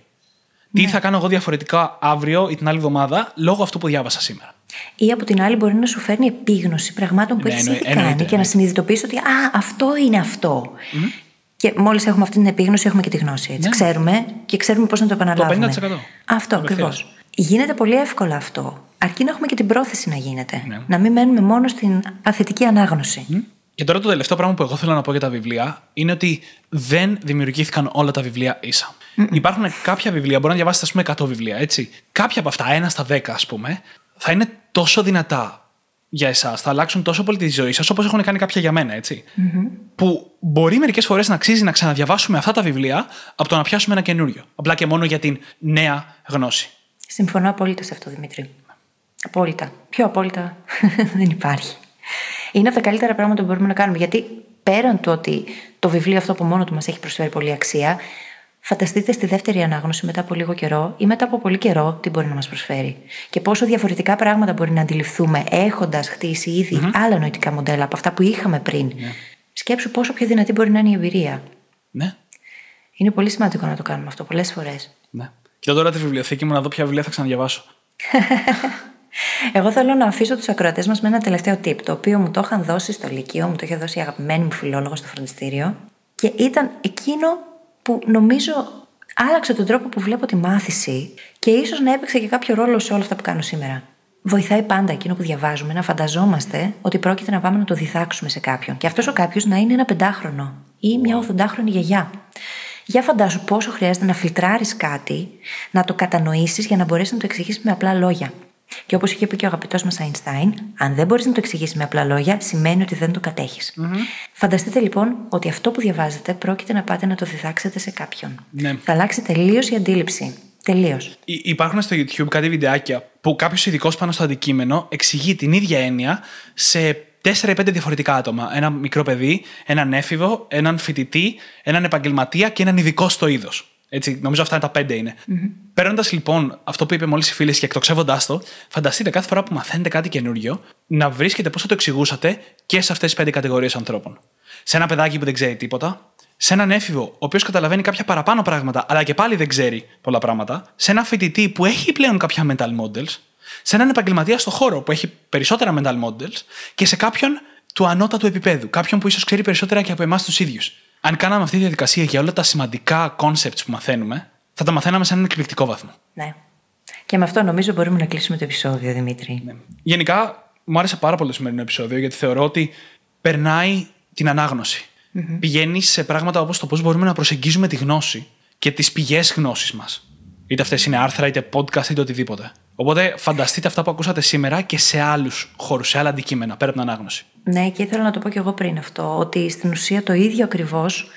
Τι θα κάνω εγώ διαφορετικά αύριο ή την άλλη εβδομάδα λόγω αυτού που διάβασα σήμερα. Ή από την άλλη, μπορεί να σου φέρνει επίγνωση πραγμάτων που έχεις ήδη κάνει και να συνειδητοποιήσεις ότι α, αυτό είναι αυτό. Mm-hmm. Και μόλις έχουμε αυτή την επίγνωση, έχουμε και τη γνώση. Έτσι. Ναι. Ξέρουμε και ξέρουμε πώς να το επαναλάβουμε. Το 50%. Αυτό ακριβώς. Γίνεται πολύ εύκολα αυτό. Αρκεί να έχουμε και την πρόθεση να γίνεται. Ναι. Να μην μένουμε μόνο στην αθετική ανάγνωση. Mm. Και τώρα το τελευταίο πράγμα που εγώ θέλω να πω για τα βιβλία είναι ότι δεν δημιουργήθηκαν όλα τα βιβλία ίσα. Mm-mm. Υπάρχουν κάποια βιβλία, μπορεί να διαβάσετε, ας πούμε, 100 βιβλία, έτσι. Κάποια από αυτά, 1 στα 10, ας πούμε, θα είναι τόσο δυνατά για εσάς, θα αλλάξουν τόσο πολύ τη ζωή σας, όπως έχουν κάνει κάποια για μένα, έτσι. Mm-hmm. Που μπορεί μερικές φορές να αξίζει να ξαναδιαβάσουμε αυτά τα βιβλία από το να πιάσουμε ένα καινούριο. Απλά και μόνο για την νέα γνώση. Συμφωνώ απόλυτα σε αυτό, Δημήτρη. Απόλυτα. Πιο απόλυτα δεν υπάρχει. Είναι από τα καλύτερα πράγματα που μπορούμε να κάνουμε. Γιατί πέραν του ότι το βιβλίο αυτό από μόνο του μας έχει προσφέρει πολλή αξία, φανταστείτε στη δεύτερη ανάγνωση μετά από λίγο καιρό ή μετά από πολύ καιρό τι μπορεί να μας προσφέρει. Και πόσο διαφορετικά πράγματα μπορεί να αντιληφθούμε έχοντας χτίσει ήδη mm-hmm. άλλα νοητικά μοντέλα από αυτά που είχαμε πριν. Yeah. Σκέψου πόσο πιο δυνατή μπορεί να είναι η εμπειρία. Ναι. Yeah. Είναι πολύ σημαντικό να το κάνουμε αυτό πολλές φορές. Ναι. Yeah. Κοιτάω τώρα τη βιβλιοθήκη μου να δω ποια βιβλία θα ξαναδιαβάσω. Εγώ θέλω να αφήσω τους ακροατές μας με ένα τελευταίο tip, το οποίο μου το είχαν δώσει στο Λυκείο, μου το είχε δώσει η αγαπημένη μου φιλόλογος στο φροντιστήριο και ήταν εκείνο που νομίζω άλλαξε τον τρόπο που βλέπω τη μάθηση και ίσως να έπαιξε και κάποιο ρόλο σε όλα αυτά που κάνω σήμερα. Βοηθάει πάντα εκείνο που διαβάζουμε να φανταζόμαστε ότι πρόκειται να πάμε να το διδάξουμε σε κάποιον. Και αυτός ο κάποιος να είναι ένα 5χρονο ή μια 80χρονη γιαγιά. Για φαντάσου πόσο χρειάζεται να φιλτράρεις κάτι, να το κατανοήσεις για να μπορέσεις να το εξηγήσεις με απλά λόγια. Και όπως είχε πει και ο αγαπητός μας Αϊνστάιν, αν δεν μπορείς να το εξηγήσεις με απλά λόγια, σημαίνει ότι δεν το κατέχεις. Mm-hmm. Φανταστείτε λοιπόν ότι αυτό που διαβάζετε πρόκειται να πάτε να το διδάξετε σε κάποιον. Ναι. Θα αλλάξει τελείως η αντίληψη. Τελείως. Υπάρχουν στο YouTube κάτι βιντεάκια που κάποιος ειδικός πάνω στο αντικείμενο εξηγεί την ίδια έννοια σε 4-5 διαφορετικά άτομα. Ένα μικρό παιδί, έναν έφηβο, έναν φοιτητή, έναν επαγγελματία και έναν ειδικό στο είδος. Έτσι, νομίζω αυτά τα 5 είναι. Mm-hmm. Παίρνοντας λοιπόν αυτό που είπε μόλις η Φύλλις και εκτοξεύοντάς το, φανταστείτε κάθε φορά που μαθαίνετε κάτι καινούριο να βρίσκετε πώς θα το εξηγούσατε και σε αυτές τις 5 κατηγορίες ανθρώπων. Σε ένα παιδάκι που δεν ξέρει τίποτα, σε έναν έφηβο ο οποίος καταλαβαίνει κάποια παραπάνω πράγματα, αλλά και πάλι δεν ξέρει πολλά πράγματα, σε ένα φοιτητή που έχει πλέον κάποια mental models, σε έναν επαγγελματία στο χώρο που έχει περισσότερα mental models και σε κάποιον του ανώτατου επίπεδου, κάποιον που ίσως ξέρει περισσότερα και από εμάς τους ίδιους. Αν κάναμε αυτή τη διαδικασία για όλα τα σημαντικά concepts που μαθαίνουμε, θα τα μαθαίναμε σε έναν εκπληκτικό βαθμό. Ναι. Και με αυτό νομίζω μπορούμε να κλείσουμε το επεισόδιο, Δημήτρη. Ναι. Γενικά, μου άρεσε πάρα πολύ το σημερινό επεισόδιο, γιατί θεωρώ ότι περνάει την ανάγνωση. Mm-hmm. Πηγαίνει σε πράγματα όπως το πώς μπορούμε να προσεγγίζουμε τη γνώση και τις πηγές γνώσης μας. Είτε αυτές είναι άρθρα, είτε podcast, είτε οτιδήποτε. Οπότε φανταστείτε αυτά που ακούσατε σήμερα και σε άλλους χώρους, σε άλλα αντικείμενα, πέρα από την ανάγνωση. Ναι, και ήθελα να το πω και εγώ πριν αυτό, ότι στην ουσία το ίδιο ακριβώς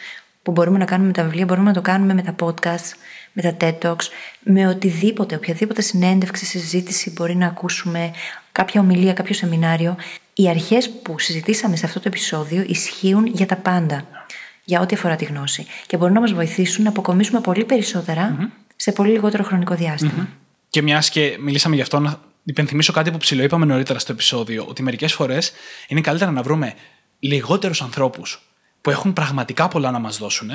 που μπορούμε να κάνουμε με τα βιβλία, μπορούμε να το κάνουμε με τα podcast, με τα TED Talks, με οτιδήποτε, οποιαδήποτε συνέντευξη, συζήτηση μπορεί να ακούσουμε, κάποια ομιλία, κάποιο σεμινάριο. Οι αρχές που συζητήσαμε σε αυτό το επεισόδιο ισχύουν για τα πάντα, για ό,τι αφορά τη γνώση. Και μπορούν να μας βοηθήσουν να αποκομίσουμε πολύ περισσότερα mm-hmm. σε πολύ λιγότερο χρονικό διάστημα. Mm-hmm. Και μιας και μιλήσαμε γι' αυτό, να υπενθυμίσω κάτι που ψιλοείπαμε νωρίτερα στο επεισόδιο, ότι μερικές φορές είναι καλύτερα να βρούμε λιγότερους ανθρώπους που έχουν πραγματικά πολλά να μας δώσουν,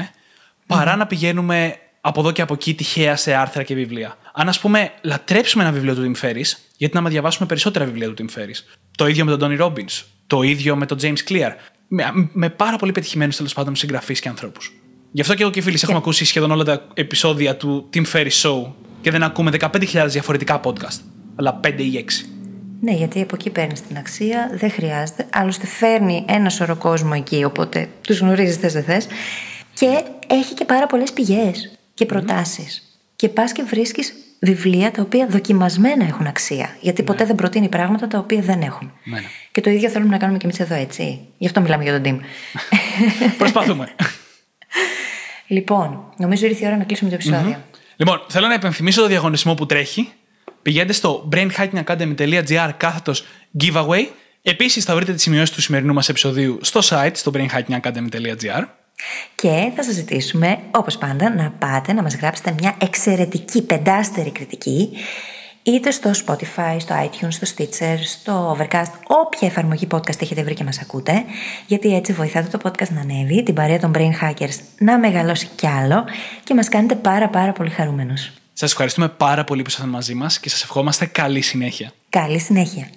παρά να πηγαίνουμε από εδώ και από εκεί τυχαία σε άρθρα και βιβλία. Αν, ας πούμε, λατρέψουμε ένα βιβλίο του Tim Ferriss, γιατί να με διαβάσουμε περισσότερα βιβλία του Tim Ferriss. Το ίδιο με τον Tony Robbins, το ίδιο με τον James Clear. Με πάρα πολύ πετυχημένους τέλος πάντων συγγραφείς και ανθρώπους. Γι' αυτό και εγώ και οι φίλοι έχουμε ακούσει σχεδόν όλα τα επεισόδια του Tim Ferriss Show. Και δεν ακούμε 15.000 διαφορετικά podcast, αλλά 5 ή 6. Ναι, γιατί από εκεί παίρνει την αξία, δεν χρειάζεται. Άλλωστε φέρνει ένα σωρό κόσμο εκεί, οπότε τους γνωρίζεις θες δεν θες. Και έχει και πάρα πολλές πηγές και προτάσεις. Mm. Και πας και βρίσκεις βιβλία τα οποία δοκιμασμένα έχουν αξία. Γιατί ποτέ δεν προτείνει πράγματα τα οποία δεν έχουν. Mm. Και το ίδιο θέλουμε να κάνουμε και εμείς εδώ, έτσι. Γι' αυτό μιλάμε για τον Tim. Προσπαθούμε. Λοιπόν, νομίζω ήρθε η ώρα να κλείσουμε το επεισόδιο. Mm-hmm. Λοιπόν, θέλω να υπενθυμίσω το διαγωνισμό που τρέχει. Πηγαίνετε στο brainhackingacademy.gr/giveaway. Επίσης θα βρείτε τις σημειώσεις του σημερινού μας επεισοδίου στο site, στο brainhackingacademy.gr. Και θα σας ζητήσουμε, όπως πάντα, να πάτε να μας γράψετε μια εξαιρετική 5-αστερη κριτική, είτε στο Spotify, στο iTunes, στο Stitcher, στο Overcast, όποια εφαρμογή podcast έχετε βρει και μας ακούτε, γιατί έτσι βοηθάτε το podcast να ανέβει, την παρέα των Brain Hackers να μεγαλώσει κι άλλο και μας κάνετε πάρα πολύ χαρούμενους. Σας ευχαριστούμε πάρα πολύ που ήσασταν μαζί μας και σας ευχόμαστε καλή συνέχεια. Καλή συνέχεια.